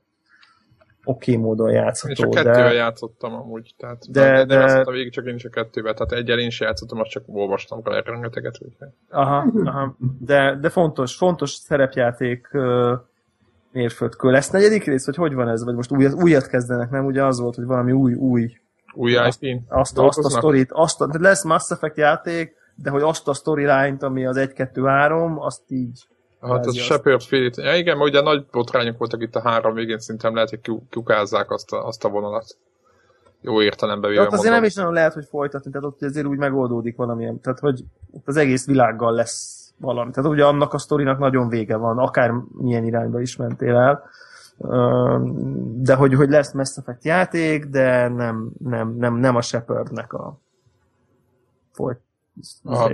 oké módon játszható. Én csak kettővel játszottam amúgy, tehát de játszottam végig, csak én csak kettővel, tehát egyel én sem játszottam, azt csak olvastam rengeteget. Aha. De fontos szerepjáték mérföldkő. Lesz negyedik rész, vagy hogy van ez? Vagy most újat kezdenek, nem? Ugye az volt, hogy valami új IP-n. Azt a sztorit, lesz Mass Effect játék, de hogy azt a storyline-t, ami az 1-2-3, azt így. Hát az sepőr fél. Ja, igen, mert ugye nagy botrányok voltak itt a 3 végén, szerintem lehet, hogy kiukázzák azt a vonalat. Jó értelembe véve mondom. Azért nem is nagyon lehet, hogy folytatni, tehát ott azért úgy megoldódik valamilyen, tehát hogy az egész világgal lesz valami. Tehát ugye annak a sztorinak nagyon vége van, akár milyen irányba is mentél el. De hogy lesz Mass Effect játék, de nem a Shepardnek a folyt.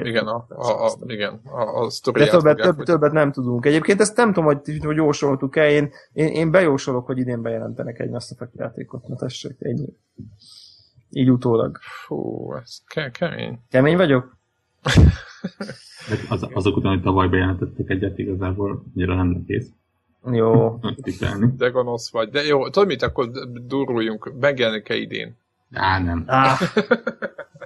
Igen, a sztoriát. De többet nem tudunk. Egyébként ezt nem tudom, hogy jósoltuk-e. Én bejósolok, hogy idén bejelentenek egy Mass Effect játékot. Na tessék, ennyi. Így utólag. Fú, ez kemény. Kemény vagyok? Azok után, hogy tavaly bejelentették egyet, igazából annyira nem kész. Jó. De gonosz vagy. De jó, tudod mit, akkor durruljunk. Megjelenik-e idén? Nem.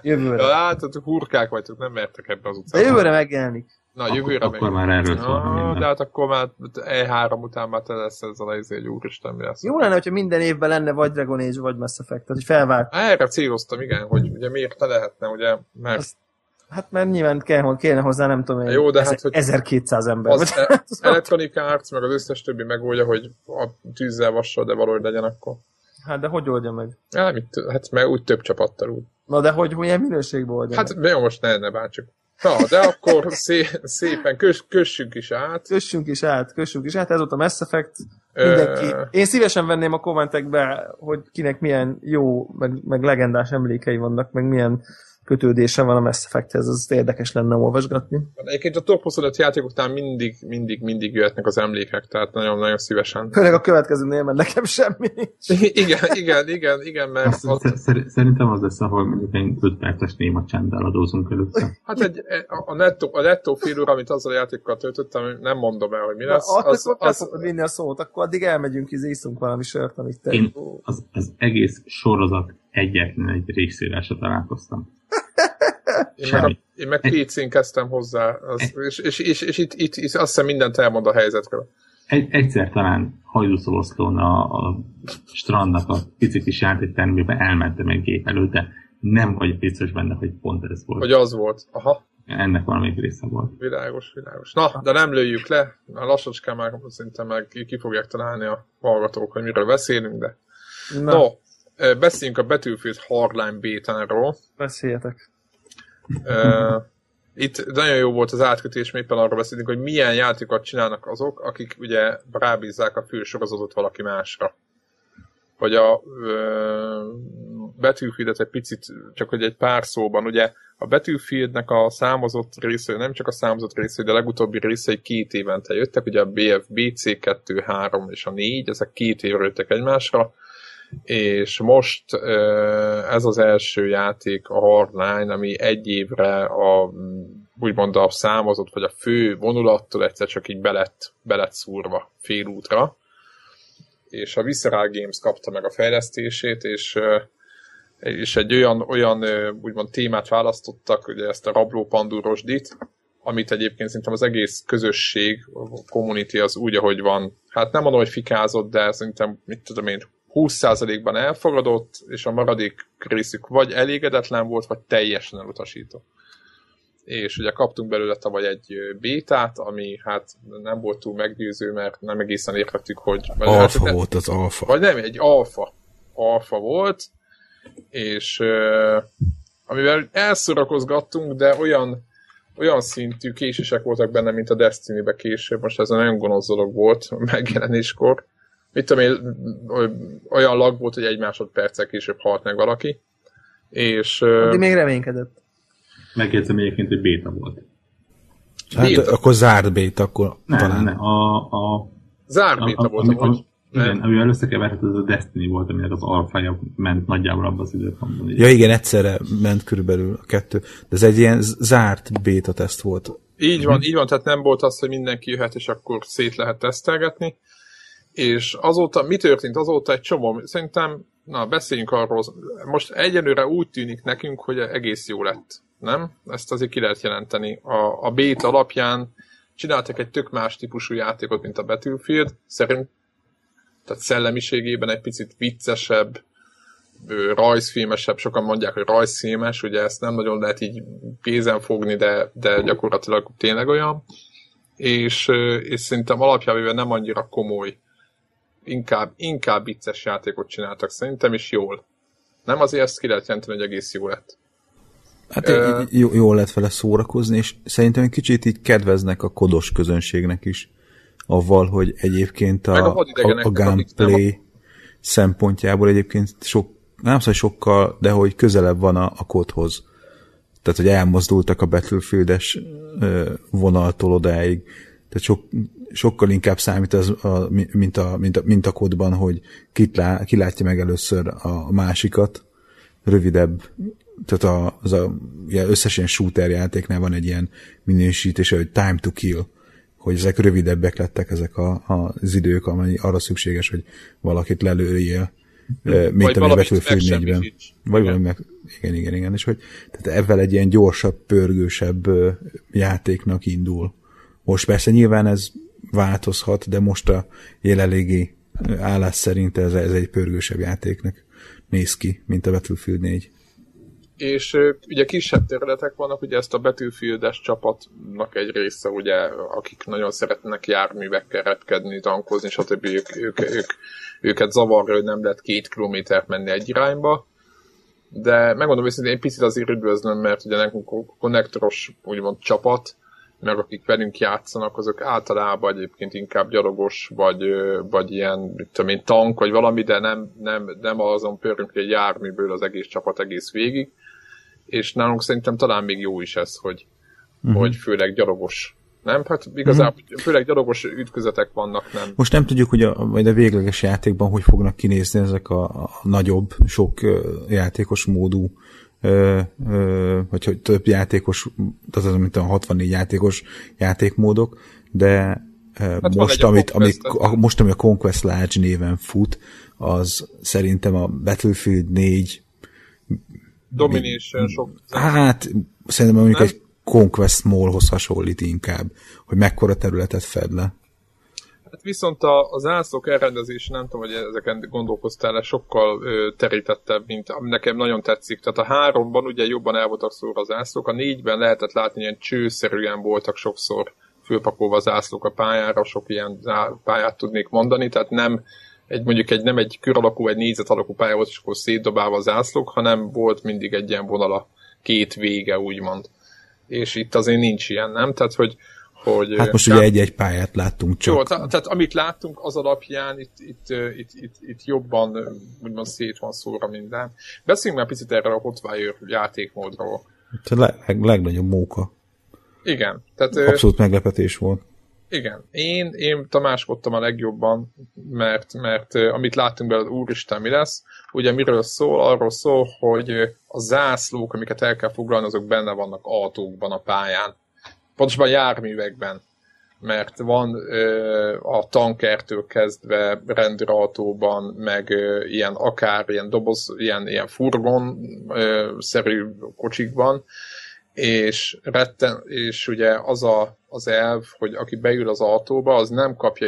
Jövőre. Látod, hurkák vagytok, nem mertek ebbe az utcába. De jövőre megjelenik. Na, jövőre megjelenik. Akkor már erről szólva. De hát akkor már E3 után már te lesz ezzel egy úristen, mi lesz. Jó lenne, hogyha minden évben lenne vagy Dragon Age, vagy Mass Effect. Tehát, hogy felvált. Erre céloztam, igen, hogy ugye miért ne lehetne, ugye, mert... Hát mert nyilván kéne hozzá, nem tudom, én, jó, de 1200 ember. Az Electronic Arts, meg az összes többi megoldja, hogy a tűzzel vassal, de valahogy legyen akkor. Hát de hogy oldja meg? Hát mert úgy több csapattal úgy. Na de hogy milyen minőségben oldja hát, meg? Hát jó, most ne bántsuk. Na, de akkor szépen kössünk is át, ez volt a Mass Effect. Mindenki. Én szívesen venném a kommentekbe, hogy kinek milyen jó, meg legendás emlékei vannak, meg milyen kötődése van a Mass Effecthez, az érdekes lenne olvasgatni. Egyébként a top 25 játék után mindig jöhetnek az emlékek, tehát nagyon-nagyon szívesen. Főleg a következőnél, mert nekem semmi nincs. Igen, mert... Szerintem az lesz, ahol mondjuk egy 5 perces néma csenddel adózunk előtte. Hát a nettó fél óra, amit azzal a játékkal töltöttem, nem mondom el, hogy mi lesz. Akkor fogod vinni a szót, akkor addig elmegyünk, iszunk valami sört, amit te... Én az egész sorozat egyetlen egy részére se találkoztam. Én meg PC-n kezdtem hozzá, és itt azt hiszem mindent elmond a helyzetről. Egyszer talán hajdúszoboszlón a strandnak a pici kis játéktermében elmentem egy gép előtt, de nem vagyok biztos benne, hogy pont ez volt. Hogy az volt, aha. Ennek valamelyik része volt. Világos. Na, de nem lőjük le, a lassacskán már szinte meg ki fogják találni a hallgatók, hogy miről beszélünk, de... No. Beszéljünk a Battlefield Hardline Beta-ról. Beszéljetek. Itt nagyon jó volt az átkötés, éppen arról beszélünk, hogy milyen játékokat csinálnak azok, akik ugye rábízzák a fő sorozatot valaki másra. Hogy a Battlefield-et egy picit, csak hogy egy pár szóban, ugye a Battlefieldnek a számozott részei, nem csak a számozott részei, de a legutóbbi részei 2 évente jöttek, ugye a BFBC 2, 3 és a 4, ezek 2 évre jöttek egymásra, és most ez az első játék, a Hardline, ami 1 évre a, úgymond a számozott, vagy a fő vonulattól egyszer csak így belett szúrva félútra. És a Visceral Games kapta meg a fejlesztését, és egy olyan úgymond témát választottak, ugye ezt a rablópandúrosdit, amit egyébként szerintem az egész közösség, a community az úgy, ahogy van. Hát nem mondom, hogy fikázott, de szerintem, mit tudom én, 20%-ban elfogadott, és a maradék részük vagy elégedetlen volt, vagy teljesen elutasító. És ugye kaptunk belőle tavaly egy bétát, ami hát nem volt túl meggyőző, mert nem egészen értettük, hogy... Alfa hát, volt az alfa. Vagy nem, egy alfa volt, és amivel elszorakozgattunk, de olyan szintű késések voltak benne, mint a Destiny-be később. Most ez nagyon gonosz dolog volt megjelenéskor. Mit tudom én, olyan lag volt, hogy egy másodperccel később halt meg valaki. És... De még reménykedett. Megjegyzem egyébként, hogy béta volt. Hát béta. Akkor zárt béta, akkor nem, talán. Nem, zárt béta volt, ahogy. Igen, amivel összekeverhető, az a Destiny volt, aminek az alfája ment nagyjából abban az időpontban. Ja igen, egyszerre ment körülbelül a kettő. De ez egy ilyen zárt béta teszt volt. Így van, tehát nem volt az, hogy mindenki jöhet, és akkor szét lehet tesztelgetni. És azóta, mi történt azóta? Egy csomó, szerintem, na beszéljünk arról, most egyelőre úgy tűnik nekünk, hogy egész jó lett. Nem? Ezt azért ki lehet jelenteni. A béta alapján csináltak egy tök más típusú játékot, mint a Battlefield, szerint tehát szellemiségében egy picit viccesebb, rajzfilmesebb, sokan mondják, hogy rajzfilmes, ugye ezt nem nagyon lehet így kézen fogni, de gyakorlatilag tényleg olyan, és szerintem alapjában nem annyira komoly, inkább vicces játékot csináltak szerintem, és jól. Nem azért ezt ki lehet jelenteni, hogy egész jó lett. Hát jól lehet vele szórakozni, és szerintem egy kicsit így kedveznek a kodos közönségnek is, avval, hogy egyébként a gameplay szempontjából egyébként sokkal, de hogy közelebb van a kodhoz. Tehát, hogy elmozdultak a Battlefield-es vonaltól odáig. Tehát sokkal inkább számít az, mint a kodban, hogy ki látja meg először a másikat. Rövidebb, tehát összes ilyen shooter játéknál van egy ilyen minősítése, hogy time to kill, hogy ezek rövidebbek lettek ezek az idők, amely arra szükséges, hogy valakit lelőjél, mint a Battlefield 4-ben. Vagy valami meg... Igen. És hogy, tehát ebben egy ilyen gyorsabb, pörgősebb játéknak indul. Most persze nyilván ez változhat, de most a jelenlegi állás szerint ez egy pörgősebb játéknak néz ki, mint a Battlefield 4. És ugye kisebb területek vannak, ugye ezt a Battlefield-es csapatnak egy része, ugye, akik nagyon szeretnek járművekkel repkedni, tankozni, stb. Őket zavarja, hogy nem lehet 2 kilométert menni egy irányba. De megmondom őszintén, én picit azért üdvözlöm, mert ugye nekünk a konnektoros, úgymond csapat, meg akik velünk játszanak, azok általában egyébként inkább gyalogos, vagy ilyen, mit tudom én, tank, vagy valami, de nem azon pörünk, hogy egy járműből az egész csapat egész végig. És nálunk szerintem talán még jó is ez, hogy főleg gyalogos. Nem? Hát igazából főleg gyalogos ütközetek vannak, nem? Most nem tudjuk, hogy majd a végleges játékban hogy fognak kinézni ezek a nagyobb, sok játékos módú, vagy hogy több játékos, az mint a 64 játékos játékmódok, de hát most, ami a Conquest Large néven fut, az szerintem a Battlefield 4 Domination sok. Hát szerintem mondjuk egy Conquest Smallhoz hasonlít inkább, hogy mekkora területet fed le. Hát viszont az zászlók elrendezése, nem tudom, hogy ezeken gondolkoztál, sokkal terítettebb, mint ami nekem nagyon tetszik. Tehát a 3-ban ugye jobban el voltak szóra a zászlók, a 4-ben lehetett látni, ilyen csőszerűen voltak sokszor fölpakolva a zászlók a pályára, sok ilyen pályát tudnék mondani, tehát nem egy kör alakú, egy négyzet alakú pálya volt, és akkor szétdobálva a zászlók, hanem volt mindig egy ilyen vonala, két vége, úgymond. És itt azért nincs ilyen, nem? Tehát, hogy hát most ugye egy-egy pályát láttunk csak. Jó, tehát amit láttunk, az alapján itt jobban úgymond szét van szóra minden. Beszéljünk már picit erre a Hotwire játékmódról. Ez a legnagyobb móka. Igen. Tehát, abszolút meglepetés volt. Igen. Én tamáskodtam a legjobban, mert amit láttunk belőle, úristen, mi lesz. Ugye miről szól? Arról szól, hogy a zászlók, amiket el kell foglalni, azok benne vannak autókban a pályán. Pontosabban járművekben, mert van a tankertől kezdve rendőrautóban, meg ilyen doboz, ilyen furgon-szerű kocsikban, és ugye az elv, hogy aki beül az autóba, az nem kapja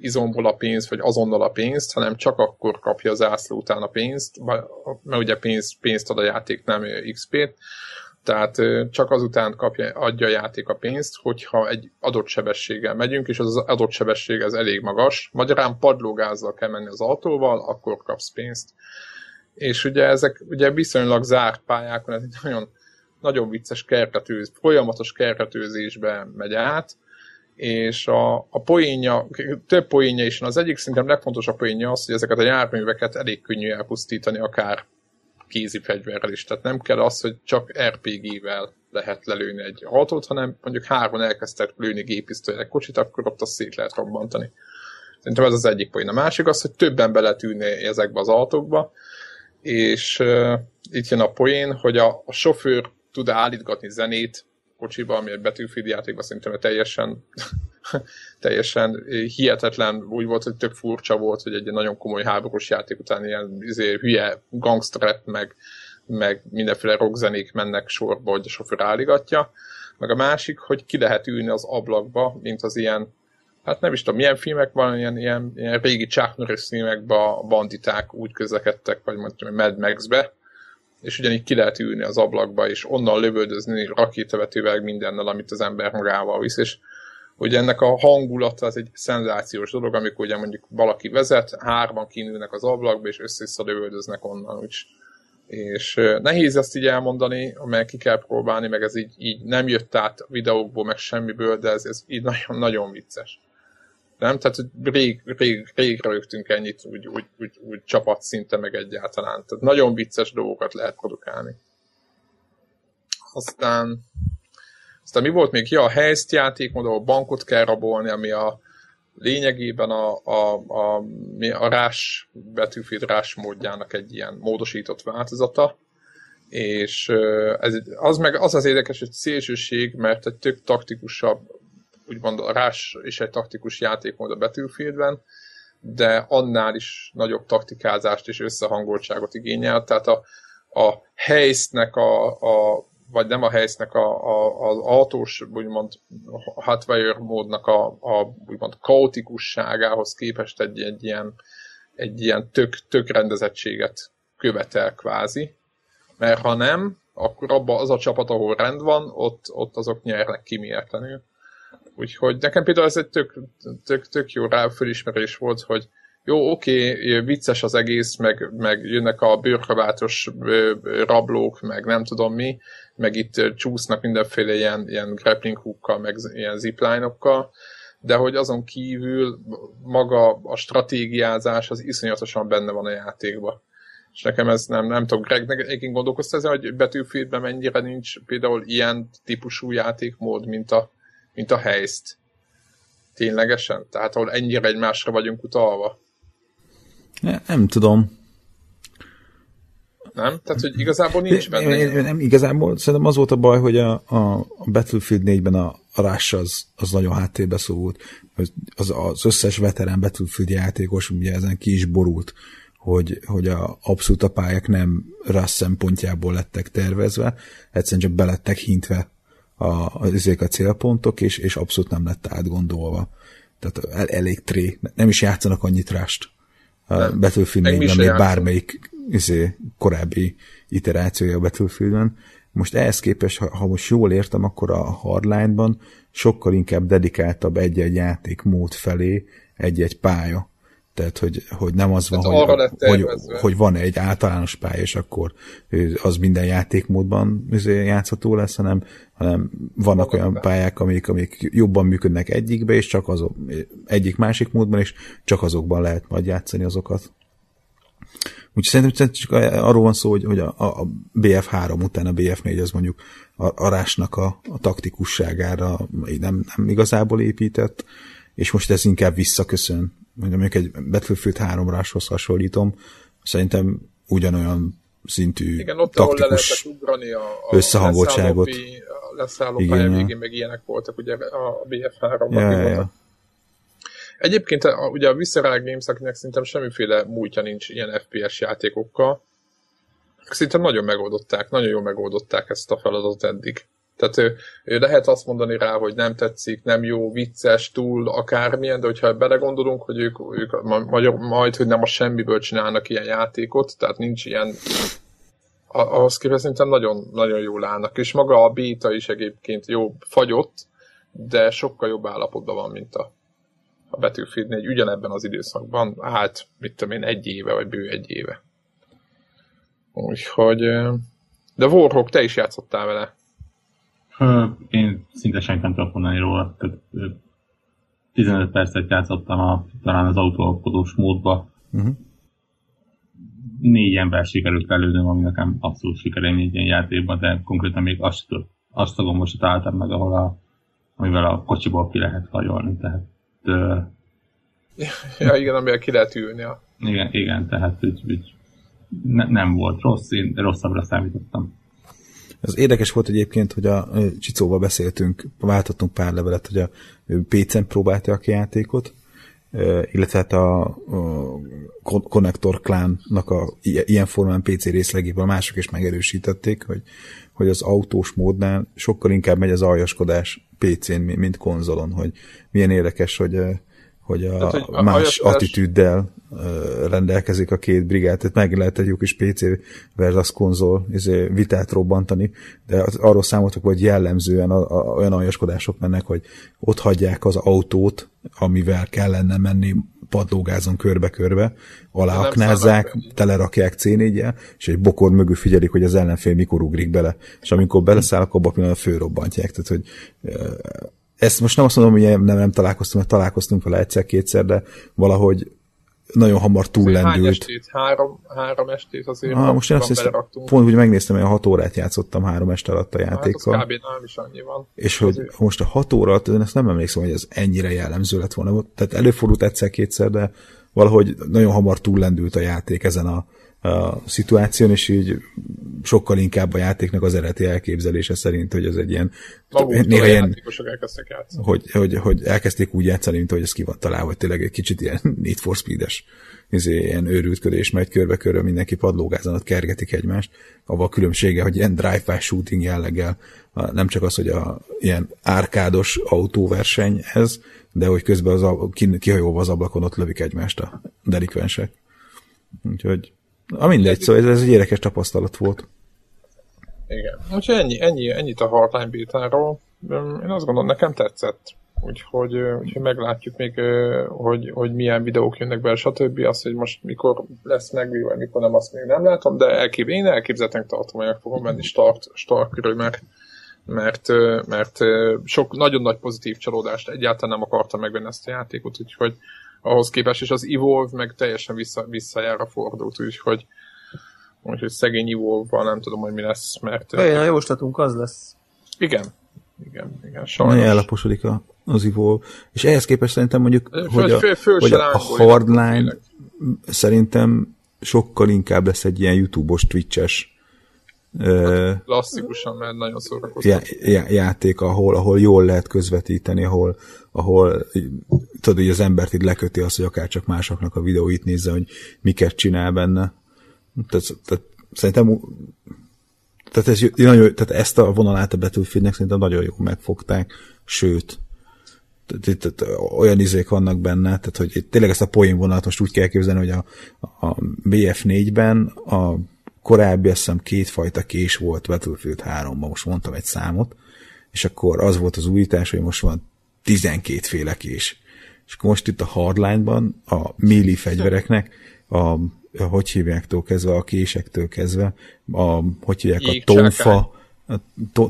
izomból a pénzt, vagy azonnal a pénzt, hanem csak akkor kapja az ászló után a pénzt, mert ugye pénzt ad a játék, nem XP-t, tehát csak azután adja a játék a pénzt, hogyha egy adott sebességgel megyünk, és az adott sebesség ez elég magas. Magyarán padlógázzal kell menni az autóval, akkor kapsz pénzt. És ugye ezek ugye viszonylag zárt pályákon, ez egy nagyon vicces kertetőzés, folyamatos kertetőzésbe megy át, és a poénja, több poénja is, az egyik szerintem legfontosabb poénja az, hogy ezeket a járműveket elég könnyű elpusztítani, akár kézi fegyverrel is, tehát nem kell az, hogy csak RPG-vel lehet lelőni egy autót, hanem mondjuk hárman elkezdtek lőni géppisztolyjal egy kocsit, akkor ott azt szét lehet robbantani. Szerintem ez az egyik poén. A másik az, hogy többen beletűnni ezekbe az autókba, és itt jön a poén, hogy a sofőr tud állítgatni zenét kocsiba, ami egy Battlefield játékban szerintem teljesen hihetetlen, úgy volt, hogy tök furcsa volt, hogy egy nagyon komoly háborús játék után ilyen hülye gangsterrap, meg mindenféle rockzenék mennek sorba, hogy a sofőr állítgatja. Meg a másik, hogy ki lehet ülni az ablakba, mint az ilyen, hát nem is tudom, milyen filmek van, ilyen régi Chuck Norris filmekben a banditák úgy közlekedtek, vagy mondtam, Mad Max-be, és ugyanígy ki lehet ülni az ablakba, és onnan lövöldözni rakétavetővel mindennel, amit az ember magával visz, és ugye ennek a hangulata az egy szenzációs dolog, amikor ugye mondjuk valaki vezet, hárman kinülnek az ablakba, és össze-vissza lövöldöznek onnan úgy. És nehéz ezt így elmondani, mert ki kell próbálni, meg ez így nem jött át videókból, meg semmiből, de ez így nagyon-nagyon vicces. Nem? Tehát, hogy rég rögtünk ennyit, úgy csapat szinte meg egyáltalán. Tehát nagyon vicces dolgokat lehet produkálni. Aztán mi volt még? Ja, a Heist játékmód, ahol bankot kell rabolni, ami a lényegében a Rush, Battlefield Rush módjának egy ilyen módosított változata. És az az érdekes, hogy szélsőség, mert egy tök taktikusabb, úgymond a Rush is egy taktikus játékmód a Battlefieldben, de annál is nagyobb taktikázást és összehangoltságot igényel. Tehát a Heistnek vagy nem a Heistnek az autós, úgymond Hotwire módnak úgymond kaotikusságához képest egy ilyen tök rendezettséget követel kvázi. Mert ha nem, akkor abban az a csapat, ahol rend van, ott azok nyernek kiméletlenül. Úgyhogy nekem például ez egy tök jó ráfölismerés volt, hogy jó, oké, vicces az egész, meg jönnek a bőrkövátos rablók, meg nem tudom mi, meg itt csúsznak mindenféle ilyen grappling hookkal, meg ilyen zipline-okkal, de hogy azon kívül maga a stratégiázás az iszonyatosan benne van a játékban. És nekem ez nem tudom, Greg, én gondolkoztam ezen, hogy Battlefieldben mennyire nincs például ilyen típusú játékmód, mint a Heist. Ténylegesen? Tehát ahol ennyire egymásra vagyunk utalva? Nem tudom. Nem? Tehát, hogy igazából nincs benne. Nem, igazából szerintem az volt a baj, hogy a Battlefield 4-ben a Rush az nagyon háttérbe szorult. Az összes veterán Battlefield játékos ugye ezen ki is borult, hogy abszolút a pályák nem Rush szempontjából lettek tervezve, egyszerűen csak belettek hintve a célpontok, és abszolút nem lett átgondolva. Tehát elég tré. Nem is játszanak annyit rást. A Battlefieldben még bármelyik korábbi iterációja a Battlefieldben. Most ehhez képest, ha most jól értem, akkor a Hardline-ban sokkal inkább dedikáltabb egy-egy játékmód felé egy-egy pálya. Tehát, hogy nem az van, hogy van egy általános pálya, és akkor az minden játékmódban játszható lesz, hanem vannak olyan pályák, amik jobban működnek egyikbe, és csak azok, egyik másik módban, és csak azokban lehet majd játszani azokat. Úgyhogy szerintem csak arról van szó, hogy a BF3 után a BF4 az mondjuk a Rush-nak a taktikusságára nem igazából épített, és most ez inkább visszaköszön. Mondjuk egy Battlefield 3-ra hasonlítom, szerintem ugyanolyan szintű taktikus összehangoltságot. A leszálló pálya végén meg ilyenek voltak ugye a BF3-ban. Ja. Egyébként ugye a Visceral Games-eknek szerintem semmiféle múltja nincs ilyen FPS játékokkal. szerintem nagyon megoldották, nagyon jól megoldották ezt a feladatot eddig. Tehát ő lehet azt mondani rá, hogy nem tetszik, nem jó, vicces, túl, akármilyen, de hogyha belegondolunk, hogy ők majd, hogy nem a semmiből csinálnak ilyen játékot, tehát nincs ilyen... Ahhoz képest szerintem nagyon jól állnak. És maga a béta is egyébként jó fagyott, de sokkal jobb állapotban van, mint a Battlefield 4. Ugyanebben az időszakban, hát, mit tudom én, egy éve, vagy bő egy éve. Úgyhogy... De Warhawk, te is játszottál vele. Én szinte senki nem tudok mondani róla. 15 percet játszottam talán az autóalkodós módba. Uh-huh. 4 ember sikerült elődöm, ami nekem abszolút sikerélmény egy ilyen játékban, de konkrétan még azt a gombosat álltam meg, ahol amivel a kocsiból ki lehet hajolni. Tehát, ja, igen, amivel ki lehet ülni. Igen, tehát nem volt rossz, én rosszabbra számítottam. Ez érdekes volt egyébként, hogy a Csicóval beszéltünk, váltottunk pár levelet, hogy a PC-n próbálta a játékot, illetve hát a Connector Clan-nak a ilyen formán PC részlegében mások is megerősítették, hogy az autós módnál sokkal inkább megy az aljaskodás PC-n, mint konzolon, hogy milyen érdekes, hogy a más attitűddel rendelkezik a két brigád, tehát meg lehet egy jó kis PC versus konzol vitát robbantani, de arról számoltak, hogy jellemzően olyan aljaskodások mennek, hogy ott hagyják az autót, amivel kellene menni padlógázon körbe-körbe, aláaknázzák, telerakják C4-jel, és egy bokor mögül figyelik, hogy az ellenfél mikor ugrik bele, és amikor beleszáll, akkor abban pillanatban fölrobbantják, tehát hogy ezt most nem azt mondom, hogy nem találkoztunk, mert találkoztunk vele egyszer-kétszer, de valahogy nagyon hamar túllendült. Hány estét? Három estét azért most én pont úgy megnéztem, hogy 6 órát játszottam 3 este alatt a játékkal. Hát az kb. Nem is annyi van. És hogy azért. Most a 6 óra, én ezt nem emlékszem, hogy ez ennyire jellemző lett volna. Tehát előfordult egyszer-kétszer, de valahogy nagyon hamar túllendült a játék ezen a szituáción, és így sokkal inkább a játéknak az eredeti elképzelése szerint, hogy ez egy ilyen... Maguktól a játékosok elkezdtek játszani. Hogy elkezdték úgy játszani, mint ahogy ez ki van találva, hogy tényleg egy kicsit ilyen Need for Speed-es ilyen őrültködés megy körbe-körbe, mindenki padlógázanat kergetik egymást, avval a különbsége, hogy ilyen drive-by shooting jelleggel, nem csak az, hogy ilyen árkádos autóverseny ez, de hogy közben kihajolva az ablakon ott lövik egymást a delikvensek. Úgyhogy mindegy, szóval ez egy érdekes tapasztalat volt. Igen. Úgyhogy ennyit a Hardline bétáról. Én azt gondolom, nekem tetszett. Úgyhogy meglátjuk még, hogy milyen videók jönnek be, stb. Azt, hogy most mikor lesz megvíve, mikor nem, azt még nem látom, de én elképzelhetőnek tartom, hogy meg fogom menni start körül, mert sok nagyon nagy pozitív csalódást egyáltalán nem akartam megvenni ezt a játékot, úgyhogy ahhoz képest, és az Evolve meg teljesen visszajára fordult, úgyhogy szegény Evolve-val nem tudom, hogy mi lesz, mert... A jóslatunk az lesz. Igen, sajnos. Nagyon ellaposodik az Evolve, és ehhez képest szerintem mondjuk, hogy a Hardline szerintem sokkal inkább lesz egy ilyen YouTube-os, Twitch-es klasszikusan, mert nagyon szórakoztató játék, ahol jól lehet közvetíteni, ahol tudod, hogy az embert itt leköti azt, hogy akár csak másoknak a videóit nézze, hogy miket csinál benne. Tehát szerintem tehát ezt a vonalát a Battlefieldnek szerintem nagyon jól megfogták, sőt olyan izék vannak benne, tehát hogy tényleg ezt a poén vonalat most úgy kell képzelni, hogy a BF4-ben korábbi, azt hiszem, 2 fajta kés volt Battlefield 3-ban, most mondtam egy számot, és akkor az volt az újítás, hogy most van 12 féle kés. És akkor most itt a Hardline-ban a melee fegyvereknek, a késektől kezdve, a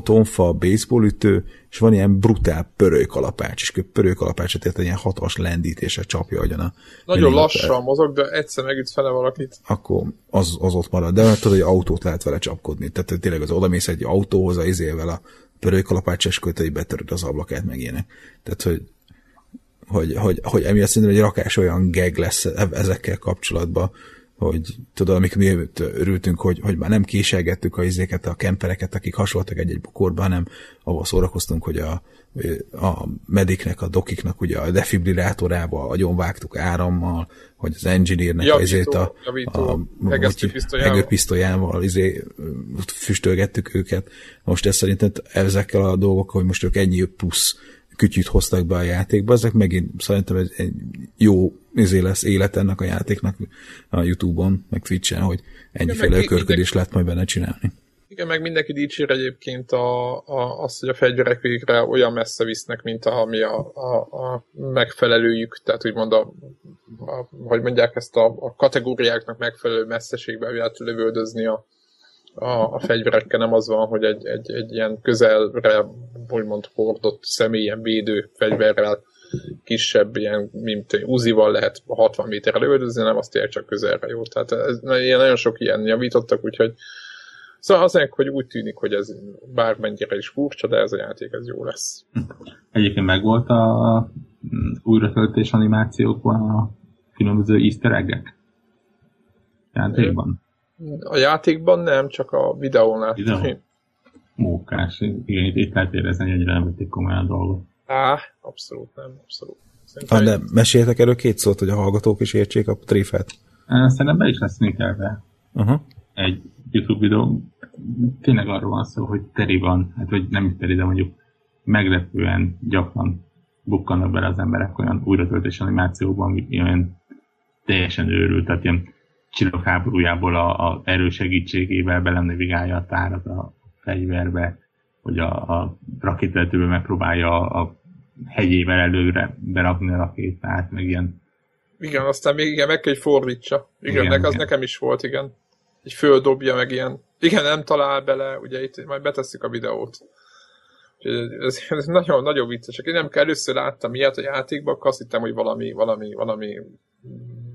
tonfa, baseballütő, és van ilyen brutál pörőkalapács, és pörőkalapács, tehát ilyen 6-as lendítéssel csapja agyon nagyon lassan mozog, de egyszer megüt fele valakit. Akkor az ott marad, de tudod, hogy autót lehet vele csapkodni, tehát tényleg az odamész egy autóhoz, az izével a pörőkalapács, és kötői betöröd az ablakát, meg ilyenek. Tehát, hogy emiatt szerintem egy rakás olyan gag lesz ezekkel kapcsolatban, hogy tudod, amikor mi örültünk, hogy már nem késelgettük a izéket, a kempereket, akik hasonltak egy-egy bokorba, hanem ahol szórakoztunk, hogy a mediknek, a dokiknak ugye a defibrillátorával agyonvágtuk árammal, hogy az engineernek hegőpisztolyával füstölgettük őket. Most ez szerintem ezekkel a dolgokkal, hogy most ők ennyi plusz kütyűt hoztak be a játékba, ezek megint szerintem egy jó lesz élet ennek a játéknak a YouTube-on, meg Twitch-en, hogy ennyiféle ökörködés lehet majd benne csinálni. Igen, meg mindenki dicsér egyébként azt, hogy a fegyverek végre olyan messze visznek, mint ami a megfelelőjük, tehát úgymond hogy mondják ezt a kategóriáknak megfelelő messzeségben lehet lövöldözni a fegyverekkel, nem az van, hogy egy ilyen közelre, úgymond hordott személyen védő fegyverrel kisebb, ilyen, mint uzival lehet 60 méterre lövöldözni, nem azt ér csak közelre jó. Tehát nagyon sok ilyen javítottak, úgyhogy szóval azért, hogy úgy tűnik, hogy ez bármennyire is furcsa, de ez a játék ez jó lesz. Egyébként megvolt a újratöltés animációkban a különböző easter egg-ek játékban? A játékban nem, csak a videón át. Mókás, igen, itt lehet érezni, hogy egyre nem vették komolyan dolgot. Á, abszolút nem, abszolút. De meséltek erről két szót, hogy a hallgatók is értsék a tréfát? Szerintem be is lesz sneakerbe. Egy YouTube videó, tényleg arról van szó, hogy teri van, hát vagy nem is teri, de mondjuk meglepően gyakran bukkannak bele az emberek olyan újratöltés animációban, ilyen teljesen őrült, tehát ilyen csillagháborújából a erő segítségével belenavigálja a tárat a fegyverbe, hogy a rakétletőből megpróbálja a hegyével előre berakni a rakétát, meg ilyen... Igen, aztán még igen, meg kell, hogy fordítsa. Igen, az nekem is volt, igen. Így földobja meg ilyen. Igen, nem talál bele, ugye itt majd beteszik a videót. Ez nagyon-nagyon viccesek. Én nem kell, először láttam ilyet a játékban, akkor azt hittem, hogy valami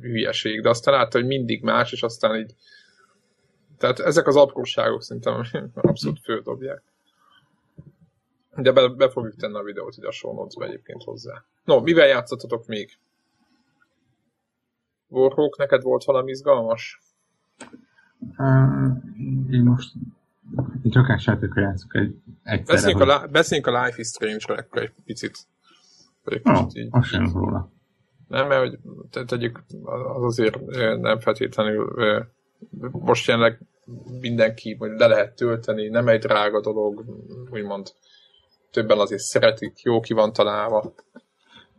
hülyeség, de aztán láttam, hogy mindig más, és aztán így... Tehát ezek az apróságok szerintem abszolút földobják. De be fogjuk tenni a videót ide a show notes-be egyébként hozzá. No, mivel játszottatok még? Warhawk, neked volt valami izgalmas? Én most csak átsátok, játszok egyszerre. Beszéljünk a Life is Strange-re egy picit. Az sem róla. Nem, mert hogy tegyük, az azért nem feltétlenül most jelenleg mindenki le lehet tölteni, nem egy drága dolog, úgymond többen azért szeretik, jó ki van találva.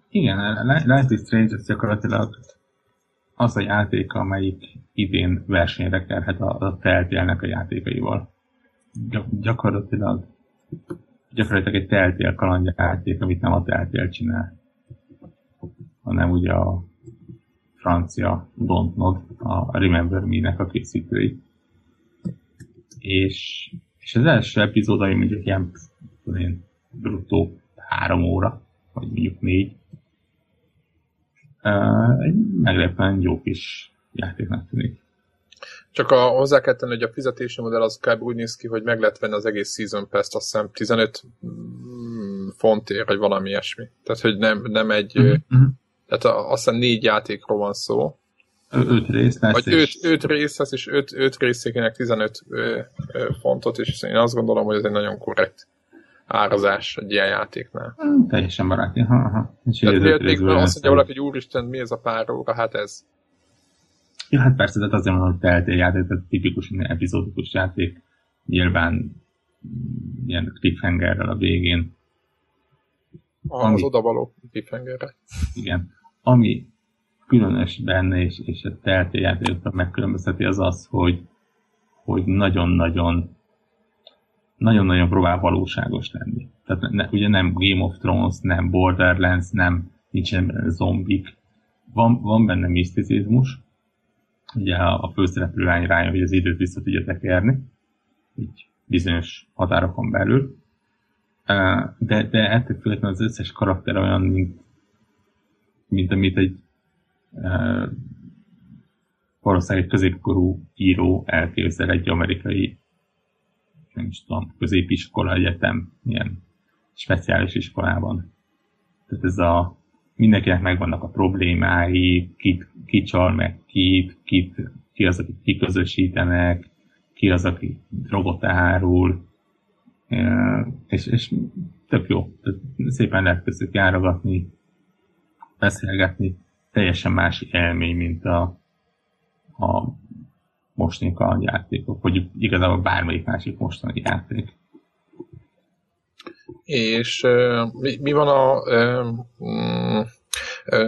Igen, Life is Strange az gyakorlatilag az a játék, amelyik idén versenyre kerhet a teltélnek a játékaival. Gyakorlatilag egy teltél kalandjáték, amit nem a teltél csinál, hanem ugye a francia Don't Nod, a Remember Me-nek a készítői. És az első epizódai mondjuk ilyen bruttó 3 óra, vagy mondjuk 4. Egy meglepően jó kis játéknak tűnik. Csak hozzá kell tenni, hogy a fizetési modell az kb. Úgy néz ki, hogy meg lehet venni az egész Season Pass-t, azt hiszem 15 fontért, vagy valami ilyesmi. Tehát, hogy nem egy... Tehát azt hiszem 4 játékról van szó. 5 rész lesz. Vagy 5 rész lesz, és 5 részékének 15 fontot, és én azt gondolom, hogy ez egy nagyon korrekt árazás egy ilyen játéknál. Teljesen baráti. Tehát például azt mondja valaki, hogy úristen, mi ez a pár óra? Hát ez. Ja, hát persze, tehát azért mondom, hogy teltél játék, tehát tipikus, epizódikus játék. Nyilván ilyen cliffhangerrel a végén. Az odavaló cliffhangerrel. Igen. Ami különös benne, és a teltél játékot megkülönbözteti, az az, hogy nagyon-nagyon próbál valóságos lenni. Tehát ugye nem Game of Thrones, nem Borderlands, nincsen benne zombik. Van benne miszticizmus. Ugye a főszereplő lány rájön, hogy az időt vissza tudja tekerni, így bizonyos határokon belül. De ettől függetlenül az összes karakter olyan, mint amit egy valószínűleg egy középkorú író elképzel egy amerikai, nem is tudom, középiskola, egyetem, ilyen speciális iskolában. Tehát ez mindenkinek megvannak a problémái, kit kicsal meg, kit ki az, akit kiközösítenek, ki az, aki drogot árul, és tök jó. Szépen lehet köztük járogatni, beszélgetni. Teljesen más élmény, mint a mostanika játékok, vagy igazából bármelyik másik mostani játék. És mi van a...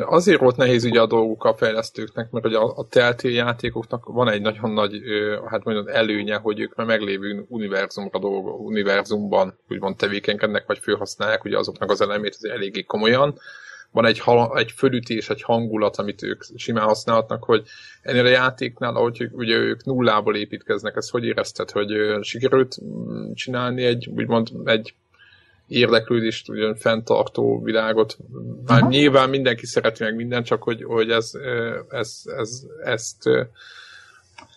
azért volt nehéz ugye a dolgok a fejlesztőknek, mert ugye a Telltale játékoknak van egy nagyon nagy hát mondjam, előnye, hogy ők már meglévő univerzumban úgymond tevékenykednek, vagy fölhasználják ugye azoknak az elemét, az eléggé komolyan. Van egy fölütés, egy hangulat, amit ők simán használhatnak, hogy ennél a játéknál, ahogy ugye ők nullából építkeznek, ezt hogy érezted, hogy sikerült csinálni egy, úgymond egy érdeklődést, ugyan fenntartó világot. Már nyilván mindenki szereti meg mindent, csak hogy ezt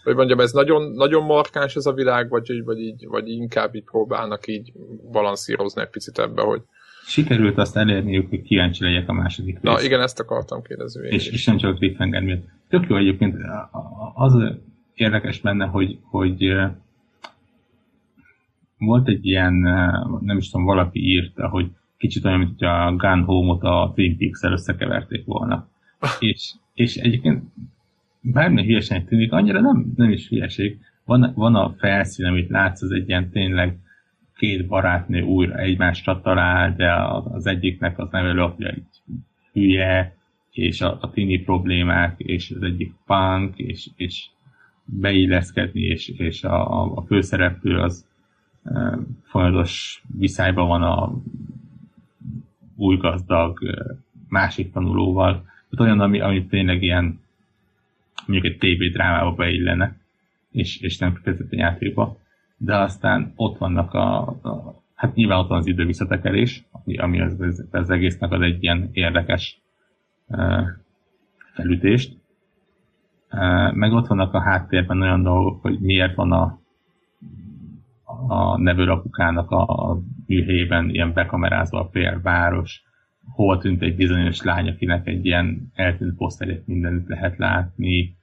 hogy mondjam, ez nagyon, nagyon markáns ez a világ, vagy inkább így próbálnak így balanszírozni egy picit ebbe, hogy sikerült azt elérniük, hogy kíváncsi legyek a második részt. Na igen, ezt akartam kérdezni. És nem csak a cliffhanger miatt. Tök jó egyébként, az érdekes benne, hogy volt egy ilyen, nem is tudom, valaki írta, hogy kicsit olyan, mint a Gun Home-ot a Twin Peaks-el összekeverték volna. és egyébként bármilyen hülyeségnek tűnik, annyira nem is hülyeség. Van a felszín, amit látsz, az egy ilyen tényleg két barátnő újra egymásra talál, de az egyiknek az nevelő apja egy hülye, és a tini problémák, és az egyik punk, és beilleszkedni, és a főszereplő az folyamatos viszályban van a új gazdag másik tanulóval. Tehát olyan, ami tényleg ilyen mondjuk egy TV-drámába beillene, és nem kifejezetten játékba. De aztán ott vannak hát nyilván ott van az idő visszatekerés, ami az egésznek az egy ilyen érdekes felütést. Meg ott vannak a háttérben olyan dolgok, hogy miért van a nevőrapukának a műhelyében ilyen bekamerázva a pélváros, hol tűnt egy bizonyos lány, akinek egy ilyen eltűnt poszterét mindenütt lehet látni,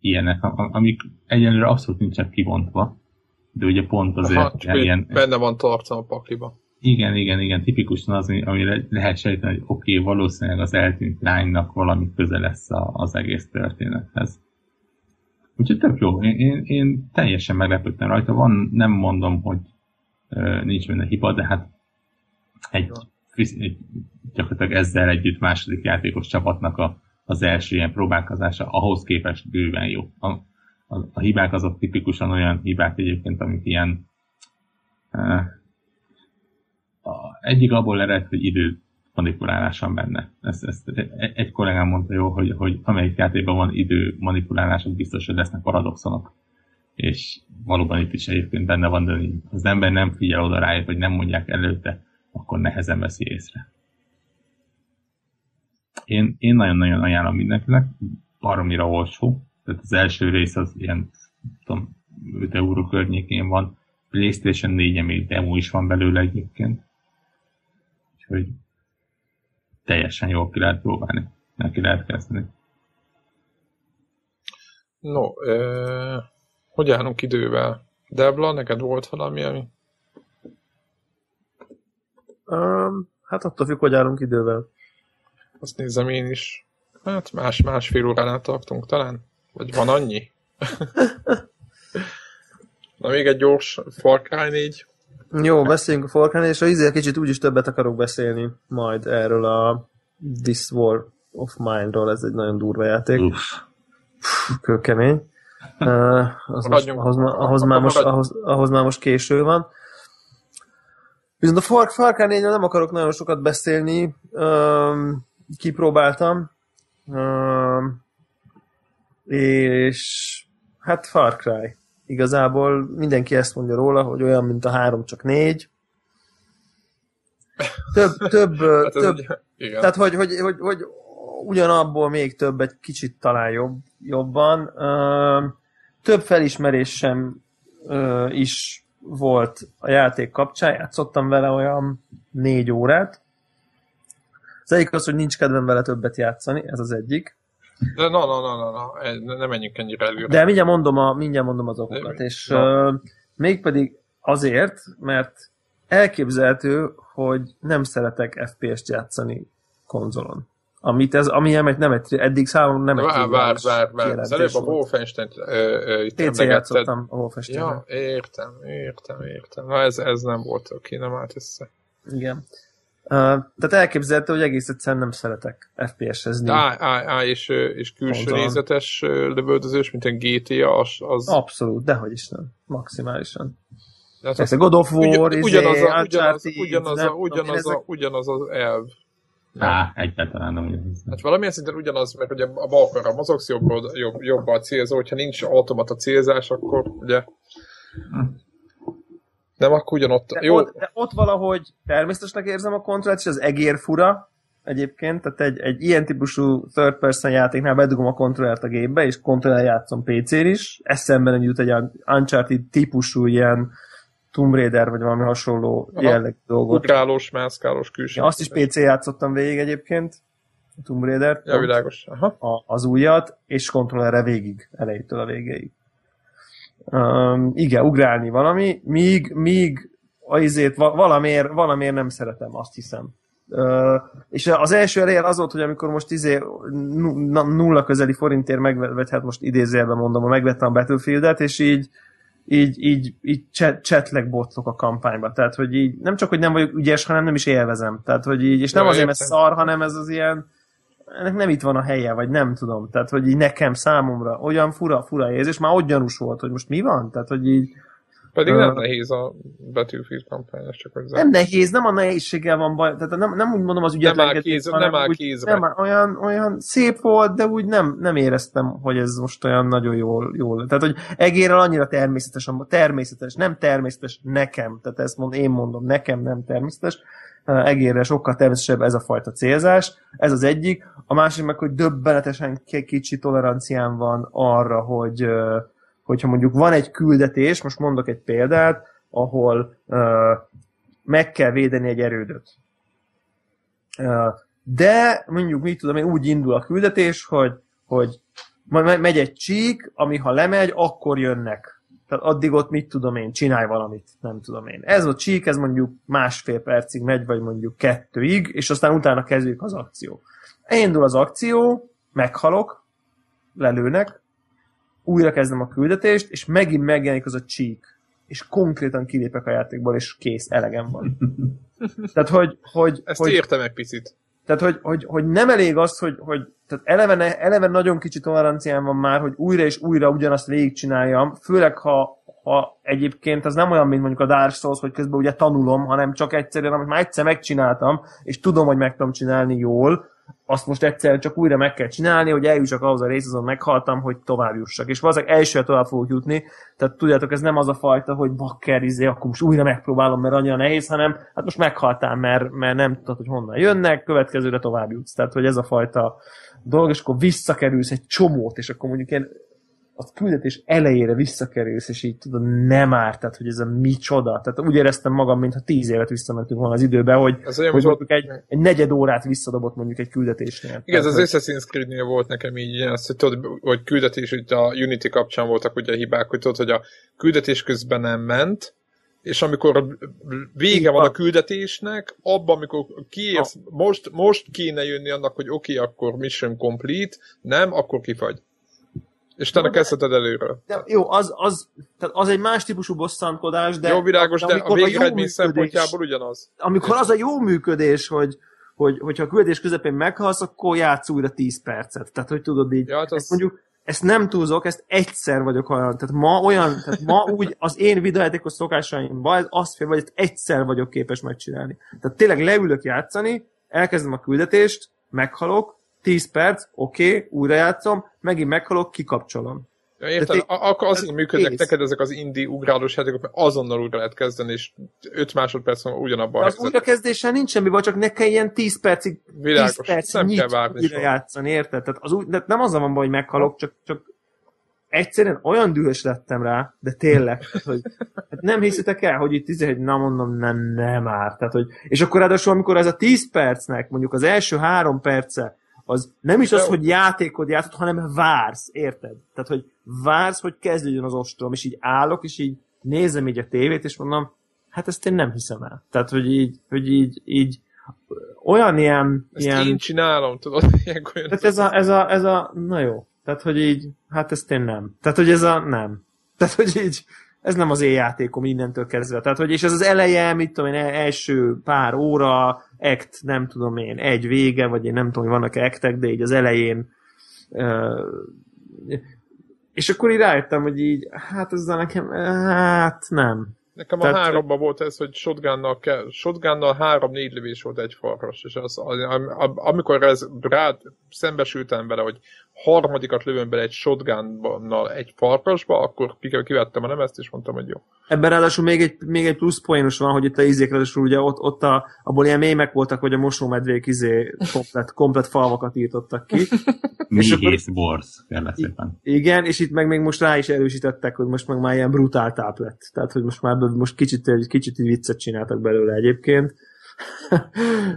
ilyenek, amik egyenlőre abszolút nincsen kibontva, de ugye pont azért... Aha, ilyen, benne van tartalma a pakliba. Igen, tipikusan az, amire lehet sejteni, hogy oké, valószínűleg az eltűnt lánynak valami köze lesz az egész történethez. Úgyhogy tök jó, én teljesen meglepődtem rajta, nem mondom, hogy nincs benne hiba, de hát egy gyakorlatilag ezzel együtt második játékos csapatnak az első ilyen próbálkozása ahhoz képest bőven jó. A hibák azok tipikusan olyan hibák egyébként, amik ilyen egyik abból ered, hogy idő manipulálás van benne. Ezt egy kollégám mondta jó, hogy amelyik játékban van idő manipulálások, biztos, hogy lesznek paradoxonok. És valóban itt is egyébként benne van, de az ember nem figyel oda rájött, vagy nem mondják előtte, akkor nehezen veszi észre. Én nagyon-nagyon ajánlom mindenkinek, baromira olcsó. Tehát az első rész az ilyen, tudom, 5 euró környékén van. PlayStation 4-en még demo is van belőle egyébként. Úgyhogy teljesen jól ki lehet próbálni, neki lehet kezdeni. No, hogy állunk idővel? Debla, neked volt valami, ami? Hát attól függ, hogy állunk idővel. Azt nézem én is. Hát másfél óránál tartunk talán? Vagy van annyi? Na még egy gyors Far Cry 4. Jó, beszéljünk a Far Cry 4, és azért kicsit úgyis többet akarok beszélni majd erről a This War of Mine-ról. Ez egy nagyon durva játék. Kőkemény. Ahhoz már most késő van. Viszont a Far Cry 4-ről nem akarok nagyon sokat beszélni. Kipróbáltam. És hát Far Cry. Igazából mindenki ezt mondja róla, hogy olyan, mint a 3, csak 4. Több ugye, tehát, hogy ugyanabból még több, egy kicsit talán jobban. Több felismerésem is volt a játék kapcsán. Játszottam vele olyan 4 órát. Az egyik az, hogy nincs kedvem vele többet játszani, ez az egyik. Na, nem menjünk ennyire előre. De mindjárt mondom az okokat, és mégpedig azért, mert elképzelhető, hogy nem szeretek FPS-t játszani konzolon. Ami eddig számomra nem egy triviális kijelentés volt. Előbb a Wolfenstein-t itt emlegetted. PC játszottam a Wolfenstein-re. Ja, értem. Na ez nem volt, oké, nem állt össze. Igen. Tehát elképzelhető, hogy egész egyszerűen nem szeretek FPS-ezni. És külső nézetes lövöldözős, mint a GTA, az... Abszolút, dehogy is nem. Maximálisan. Persze God of War, ugyanaz az elv. Egyben talán nem ugyanaz. Hát valamilyen szinten ugyanaz, mert ugye a balkarra mozogsz, jobban célzó, hogyha nincs automata célzás, akkor ugye... Nem, akkor ugyanott... De ott valahogy természetesnek érzem a kontrollt, és az egér fura egyébként, tehát egy ilyen típusú third person játéknál bedugom a kontrollert a gépbe, és kontrollert játszom PC-n is, eszembe nem jut egy Uncharted típusú ilyen Tomb Raider, vagy valami hasonló jellegű dolgot. Ugrálós, mászkálós külső. Ja, azt is PC játszottam végig egyébként, a Tomb Raider-t. Ja, világos. Az újat, és kontrollerre végig, elejétől a végéig. Igen, ugrálni valami, míg azért valamiért nem szeretem, azt hiszem. És az első elér az volt, hogy amikor most nulla közeli forintért megvettem, hát most idézőjelben mondom, megvettem a Battlefieldet, és így csetlek botlok a kampányba. Tehát, hogy így nem csak, hogy nem vagyok ügyes, hanem nem is élvezem. Tehát, hogy így, és nem azért, mert szar, hanem ez az ilyen, ennek nem itt van a helye, vagy nem tudom. Tehát, hogy így számomra olyan fura érzés, már ott gyanús volt, hogy most mi van? Tehát, hogy így... Pedig nem nehéz a Battlefield kampány, csak hogy nem nehéz, nem a nehézséggel van baj. Tehát nem úgy mondom az ügyetlenkedés, nem áll kézbe. Nem, olyan szép volt, de úgy nem éreztem, hogy ez most olyan nagyon jól. Tehát, hogy egérrel annyira természetes nekem. Tehát ezt én mondom, nekem nem természetes. Egérre sokkal természetesebb ez a fajta célzás, ez az egyik. A másik meg, hogy döbbenetesen kicsi toleranciám van arra, hogyha mondjuk van egy küldetés, most mondok egy példát, ahol meg kell védeni egy erődöt. De mondjuk, mit tudom én, úgy indul a küldetés, hogy megy egy csík, ami ha lemegy, akkor jönnek. Tehát addig ott mit tudom én, csinálj valamit, nem tudom én. Ez a csík, ez mondjuk 1,5 percig megy, vagy mondjuk 2-ig, és aztán utána kezdjük az akció. Elindul az akció, meghalok, lelőnek, újra kezdem a küldetést, és megint megjelenik az a csík, és konkrétan kilépek a játékból, és kész, elegem van. Tehát, hogy ezt értem egy picit. Tehát, hogy nem elég az, hogy tehát eleve nagyon kicsi toleranciám van már, hogy újra és újra ugyanazt végigcsináljam, főleg ha egyébként az nem olyan, mint mondjuk a Dark Souls, hogy közben ugye tanulom, hanem csak egyszerűen, amit már egyszer megcsináltam, és tudom, hogy meg tudom csinálni jól, azt most egyszerűen csak újra meg kell csinálni, hogy eljussak ahhoz a részhez, azon meghaltam, hogy tovább jussak. És valószínűleg elsőre tovább fogok jutni, tehát tudjátok, ez nem az a fajta, hogy bakker, akkor most újra megpróbálom, mert annyira nehéz, hanem hát most meghaltál, mert nem tudod, hogy honnan jönnek, következőre tovább jutsz. Tehát, hogy ez a fajta dolog, és akkor visszakerülsz egy csomót, és akkor mondjuk ilyen a küldetés elejére visszakerülsz, és így tudod, nem árt, tehát, hogy ez a micsoda. Tehát úgy éreztem magam, mintha 10 évet visszamentünk volna az időbe, hogy mondjuk egy negyed órát visszadobott mondjuk egy küldetésnél. Igen, tehát, az Assassin's Creed-nél volt nekem így, azt, hogy küldetés, hogy a Unity kapcsán voltak ugye hibák, hogy tudod, hogy a küldetés közben nem ment, és amikor vége van a küldetésnek, abban, amikor kiérsz, most kéne jönni annak, hogy oké, akkor mission complete, nem, akkor kifagy. És te kezdheted előről. De jó, az egy más típusú bosszankodás, de... Jó, világos, de a végeredmény szempontjából ugyanaz. Amikor az a jó működés, hogy ha a küldés közepén meghalsz, akkor játsz újra 10 percet. Tehát, hogy tudod így... Ja, hát az... Ezt nem túlzok, ezt egyszer vagyok olyan. Tehát ma úgy az én videójátékos szokásaimban azt fél, hogy egyszer vagyok képes megcsinálni. Tehát tényleg leülök játszani, elkezdem a küldetést, meghalok, 10 perc, oké, újra játszom, megint meghalok, kikapcsolom. Ja, érted, akkor azért működnek neked ezek az indie ugrálós játékok, mert azonnal újra lehet kezdeni, és 5 másodperc van ugyanabban. Az újrakezdéssel nincs semmi, vagy csak ne kell ilyen 10 percig, világos, 10 percig nem kell várni újra játszani, érted? Tehát de nem azzal van baj, hogy meghalok, csak egyszerűen olyan dühös lettem rá, de tényleg, hogy hát nem hiszitek el, hogy itt hogy na mondom, nem árt. Tehát, és akkor ráadásul, amikor ez a 10 percnek, mondjuk az első 3 perce az nem is az, hogy játékod játszott, hanem vársz, érted? Tehát, hogy vársz, hogy kezdődjön az ostrom, és így állok, és így nézem így a tévét, és mondom, hát ezt én nem hiszem el. Tehát, hogy így olyan ilyen... Ezt ilyen... én csinálom, tudod, ilyenkor jön. Tehát ez a... Na jó. Tehát, hogy így... Hát ezt én nem. Tehát, hogy ez a... Nem. Tehát, hogy így... Ez nem az én játékom innentől kezdve. Tehát, hogy és ez az eleje, mit tudom én, első pár óra, act, nem tudom én, egy vége, vagy én nem tudom, hogy vannak actek, de így az elején... És akkor így rájöttem, hogy így... Hát ezzel nekem... Hát nem. Nekem a háromban volt ez, hogy shotgunnal 3-4 lövés volt egy farkas, és az, amikor ez rád szembesültem vele, hogy harmadikat lövöm bele egy shotgunnal egy farkasba, akkor kivettem a lemezt, és mondtam, hogy jó. Ebben ráadásul még egy plusz poénus van, hogy itt a izékre, ugye ott abból ilyen mémek voltak, hogy a mosómedvék izé komplet falvakat írtottak ki. Mihész borz, kérlek szépen. Igen, és itt meg még most rá is erősítettek, hogy most meg már ilyen brutál táp lett. Tehát, hogy most már kicsit viccet csináltak belőle egyébként.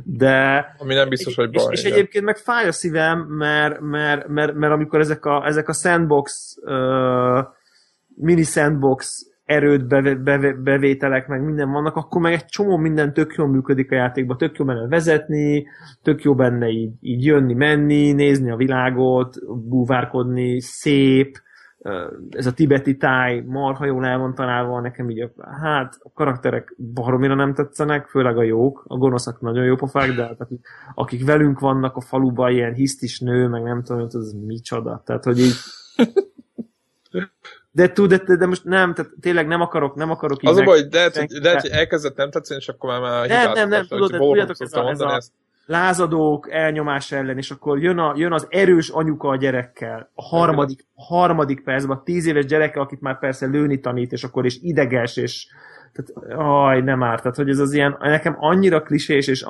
De... Ami nem biztos, hogy baj. És egyébként meg fáj a szívem, mert amikor ezek a sandbox, mini sandbox erőt bevételek, meg minden vannak, akkor meg egy csomó minden tök jól működik a játékban, tök jó benne vezetni, tök jó benne így jönni, menni, nézni a világot, búvárkodni, szép, ez a tibeti táj marha jól el van találva, nekem így a karakterek baromira nem tetszenek, főleg a jók, a gonoszak nagyon jó pofák, de akik velünk vannak a faluban, ilyen hisztis nő, meg nem tudom, hogy ez micsoda, tehát hogy így De most nem, tehát tényleg nem akarok így... Az a baj, hogy lehet, hogy elkezdett nem tetszeni, és akkor már hibáztatom. Nem, tudjátok, ez a lázadók elnyomás ellen, és akkor jön az erős anyuka a gyerekkel, a harmadik percben, a 10 éves gyerekkel, akit már persze lőni tanít, és akkor is ideges, és tehát, nem árt, tehát hogy ez az ilyen, nekem annyira klisés, és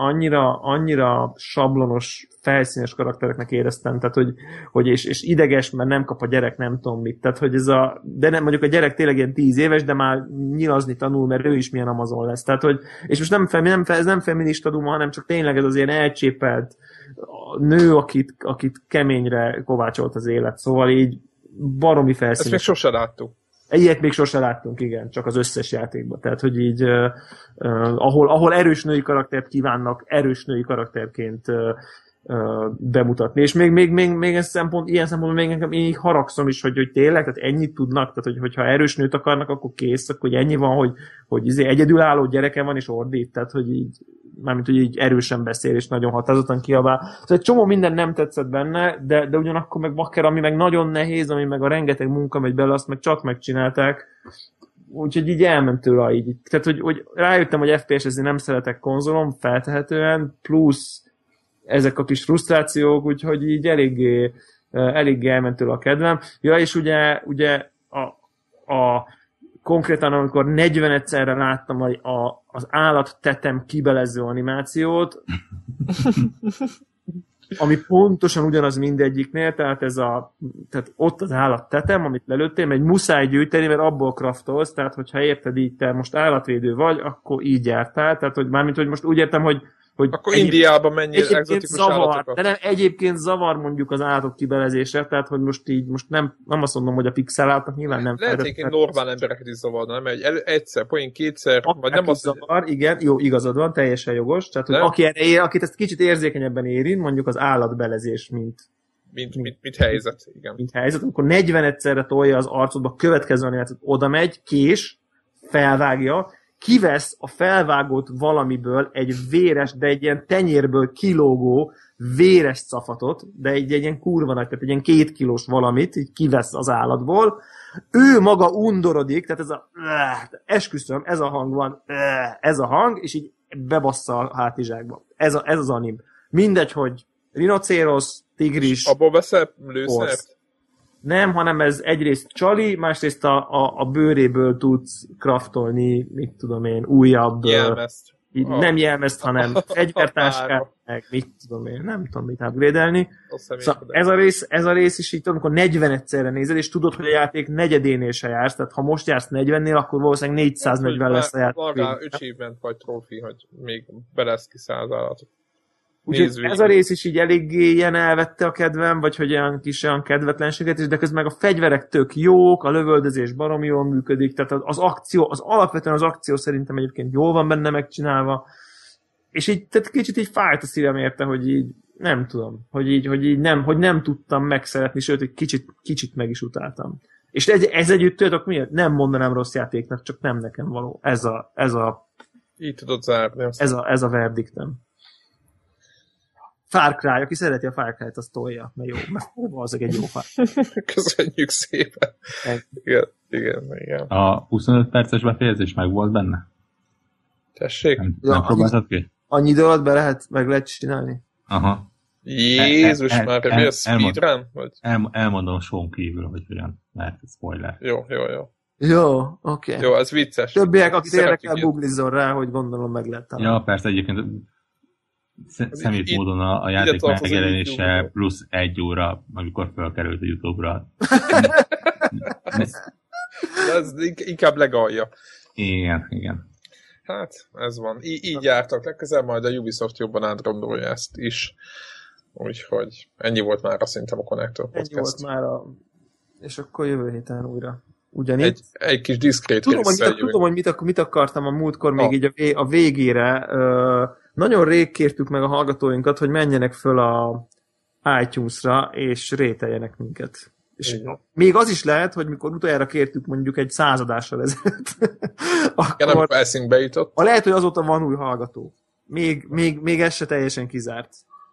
annyira sablonos, felszínes karaktereknek éreztem, tehát hogy és ideges, mert nem kap a gyerek, nem tudom mit, tehát hogy ez a, de nem, mondjuk a gyerek tényleg ilyen 10 éves, de már nyilazni tanul, mert ő is milyen Amazon lesz, tehát hogy, és most ez nem feminista duma, hanem csak tényleg ez az ilyen elcsépelt nő, akit keményre kovácsolt az élet, szóval így baromi felszínes. Ezt még sose láttuk. Ilyet még sose láttunk, igen, csak az összes játékban. Tehát, hogy így, ahol erős női karaktert kívánnak, erős női karakterként bemutatni. És még ilyen szempontból nekem így haragszom is, hogy tényleg, tehát ennyit tudnak, tehát hogyha erős nőt akarnak, akkor kész, akkor ennyi van, hogy izé egyedülálló gyereke van, és ordít, tehát, hogy így, mármint, hogy így erősen beszél, és nagyon határozottan kiabál. Szóval egy csomó minden nem tetszett benne, de ugyanakkor meg bakker, ami meg nagyon nehéz, ami meg a rengeteg munka megy bele, azt meg csak megcsinálták. Úgyhogy így elment tőle így. Tehát, hogy rájöttem, hogy FPS-ezni nem szeretek konzolom, feltehetően, plusz ezek a kis frusztrációk, úgyhogy így eléggé elment tőle a kedvem. Ja, és ugye a konkrétan, amikor 40-szerre láttam az állattetem kibelező animációt, ami pontosan ugyanaz mindegyiknél, tehát ott az állattetem, amit lelőttél, egy muszáj gyűjteni, mert abból kraftolsz, tehát hogyha érted így, te most állatvédő vagy, akkor így jártál, tehát hogy mármint, hogy most úgy értem, hogy akkor Indiában mennyi egzotikus állatokat. De nem, egyébként zavar mondjuk az állatok kibelezése, tehát hogy most nem azt mondom, hogy a pixel állatnak nyilván nem. Lehet egyébként normál embereket is zavarna, nem? Egyszer, poén kétszer, vagy nem az... Zavar, igen, jó, igazad van, teljesen jogos. Tehát, hogy akit ezt kicsit érzékenyebben érint, mondjuk az állatbelezés, mint helyzet, igen. Mint helyzet, amikor 40-szerre tolja az arcodba, következő animációt, oda megy, kés, felvágja, kivesz a felvágott valamiből egy véres, de egy ilyen tenyérből kilógó véres szafatot, de egy ilyen kurva nagy, tehát egy ilyen 2 kilós valamit, így kivesz az állatból. Ő maga undorodik, tehát ez a esküszöm, ez a hang van, ez a hang, és így bebassza a hátizsákba. Ez az anim. Mindegy, hogy rinocérosz, tigris, abból veszel lőszert? Nem, hanem ez egyrészt csali, másrészt a bőréből tudsz kraftolni, mit tudom én, újabb... Jelmezt. Nem jelmezt, hanem fegyvertáskát, meg mit tudom én, nem tudom mit upgrade-elni. Szóval ez a rész is így tudom, amikor 40-szerre nézel, és tudod, hogy a játék negyedénél se jársz, tehát ha most jársz 40-nél, akkor valószínűleg 440 lesz a játék. Valgál 5 évben vagy trófi, hogy még belesz ki 100 állatot. Úgyhogy ez a rész is így eléggé ilyen elvette a kedvem, vagy hogy olyan kis olyan kedvetlenséget is, de közben meg a fegyverek tök jók, a lövöldözés baromi jól működik, tehát az akció, az alapvetően az akció szerintem egyébként jól van benne megcsinálva, és így, tehát kicsit így fájt a szívem érte, hogy így nem tudom, hogy nem tudtam megszeretni, sőt, egy kicsit meg is utáltam. És ez együtt tudjátok miért? Nem mondanám rossz játéknak, csak nem nekem való. Ez a így tudod zárni. Ez a verdiktem. Far Cry, aki szereti a Far Cryt, azt tolja, mert jó, mert valószínűleg egy jó Far Cry. Köszönjük szépen. Igen. A 25 perces befejezés meg volt benne? Tessék? Nem próbáltad ki? Annyi idő alatt meg lehet csinálni? Aha. Jézus már, mi a speedrun? Elmondom Sean kívül, hogy olyan lehet spoiler. Jó. Jó, oké. Okay. Jó, az vicces. Többiek, akit érdekel, googlizzon rá, hogy gondolom meg lehet találni. Ja, persze, egyébként személyes módon a játék megjelenése plusz 1 óra, amikor felkerült a YouTube-ra. Ez inkább legalja. Igen. Hát, ez van. Így jártak legközelebb, majd a Ubisoft jobban átrombolja ezt is. Úgyhogy ennyi volt már szerintem a Connector Podcast. Ennyi volt már és akkor jövő héten újra. Ugyanígy. Egy kis diszkrét részsel jövünk. Tudom, hogy mit akartam a múltkor még így a végére. Nagyon rég kértük meg a hallgatóinkat, hogy menjenek föl a iTunes-ra, és rételjenek minket. És még az is lehet, hogy mikor utoljára kértük mondjuk egy 100 adással ezelőtt, akkor lehet, hogy azóta van új hallgató. Még ez se teljesen kizárt.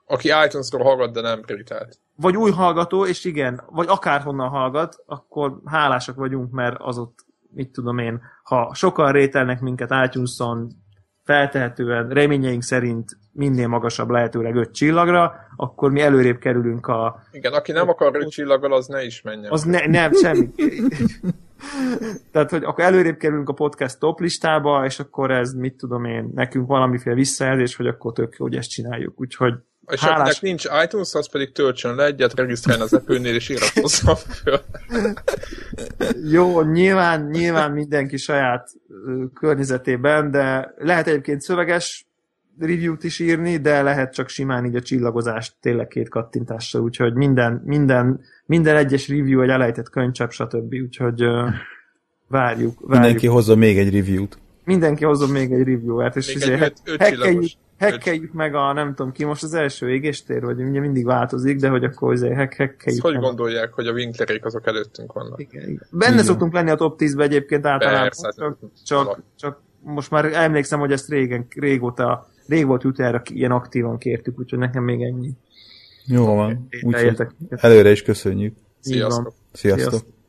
Aki iTunes-ról hallgat, de nem rételt. Vagy új hallgató, és igen, vagy akárhonnan hallgat, akkor hálásak vagyunk, mert az ott, mit tudom én, ha sokan rételnek minket iTunes-on, feltehetően, reményeink szerint minél magasabb, lehetőleg 5 csillagra, akkor mi előrébb kerülünk a... Igen, aki nem akar 5 csillaggal, az ne is menjen. Az nem, semmi. Tehát, hogy akkor előrébb kerülünk a podcast top listába, és akkor ez, mit tudom én, nekünk valamiféle visszajelzés, hogy akkor tök jó, hogy ezt csináljuk. Úgyhogy és akinek nincs iTunes, az pedig töltsön le egyet, regisztráljon az Apple-nél és iratkozzon föl. Jó, nyilván mindenki saját környezetében, de lehet egyébként szöveges review-t is írni, de lehet csak simán így a csillagozást tényleg 2 kattintással, úgyhogy minden egyes review egy elejtett könycsepp, stb. Úgyhogy várjuk. Mindenki hozzon még egy review-t. Mindenki hozzon még egy review-t, és azért hekkeljük meg a, nem tudom ki, most az első égéstér, vagy ugye mindig változik, de hogy akkor azért hekkeljük. Hogy gondolják, hogy a Winklerék azok előttünk vannak? Igen. Benne szoktunk lenni a top 10-ben egyébként általában, csak most már emlékszem, hogy ezt rég volt jut erre, ilyen aktívan kértük, úgyhogy nekem még ennyi. Jó van, úgyhogy előre is köszönjük. Sziasztok!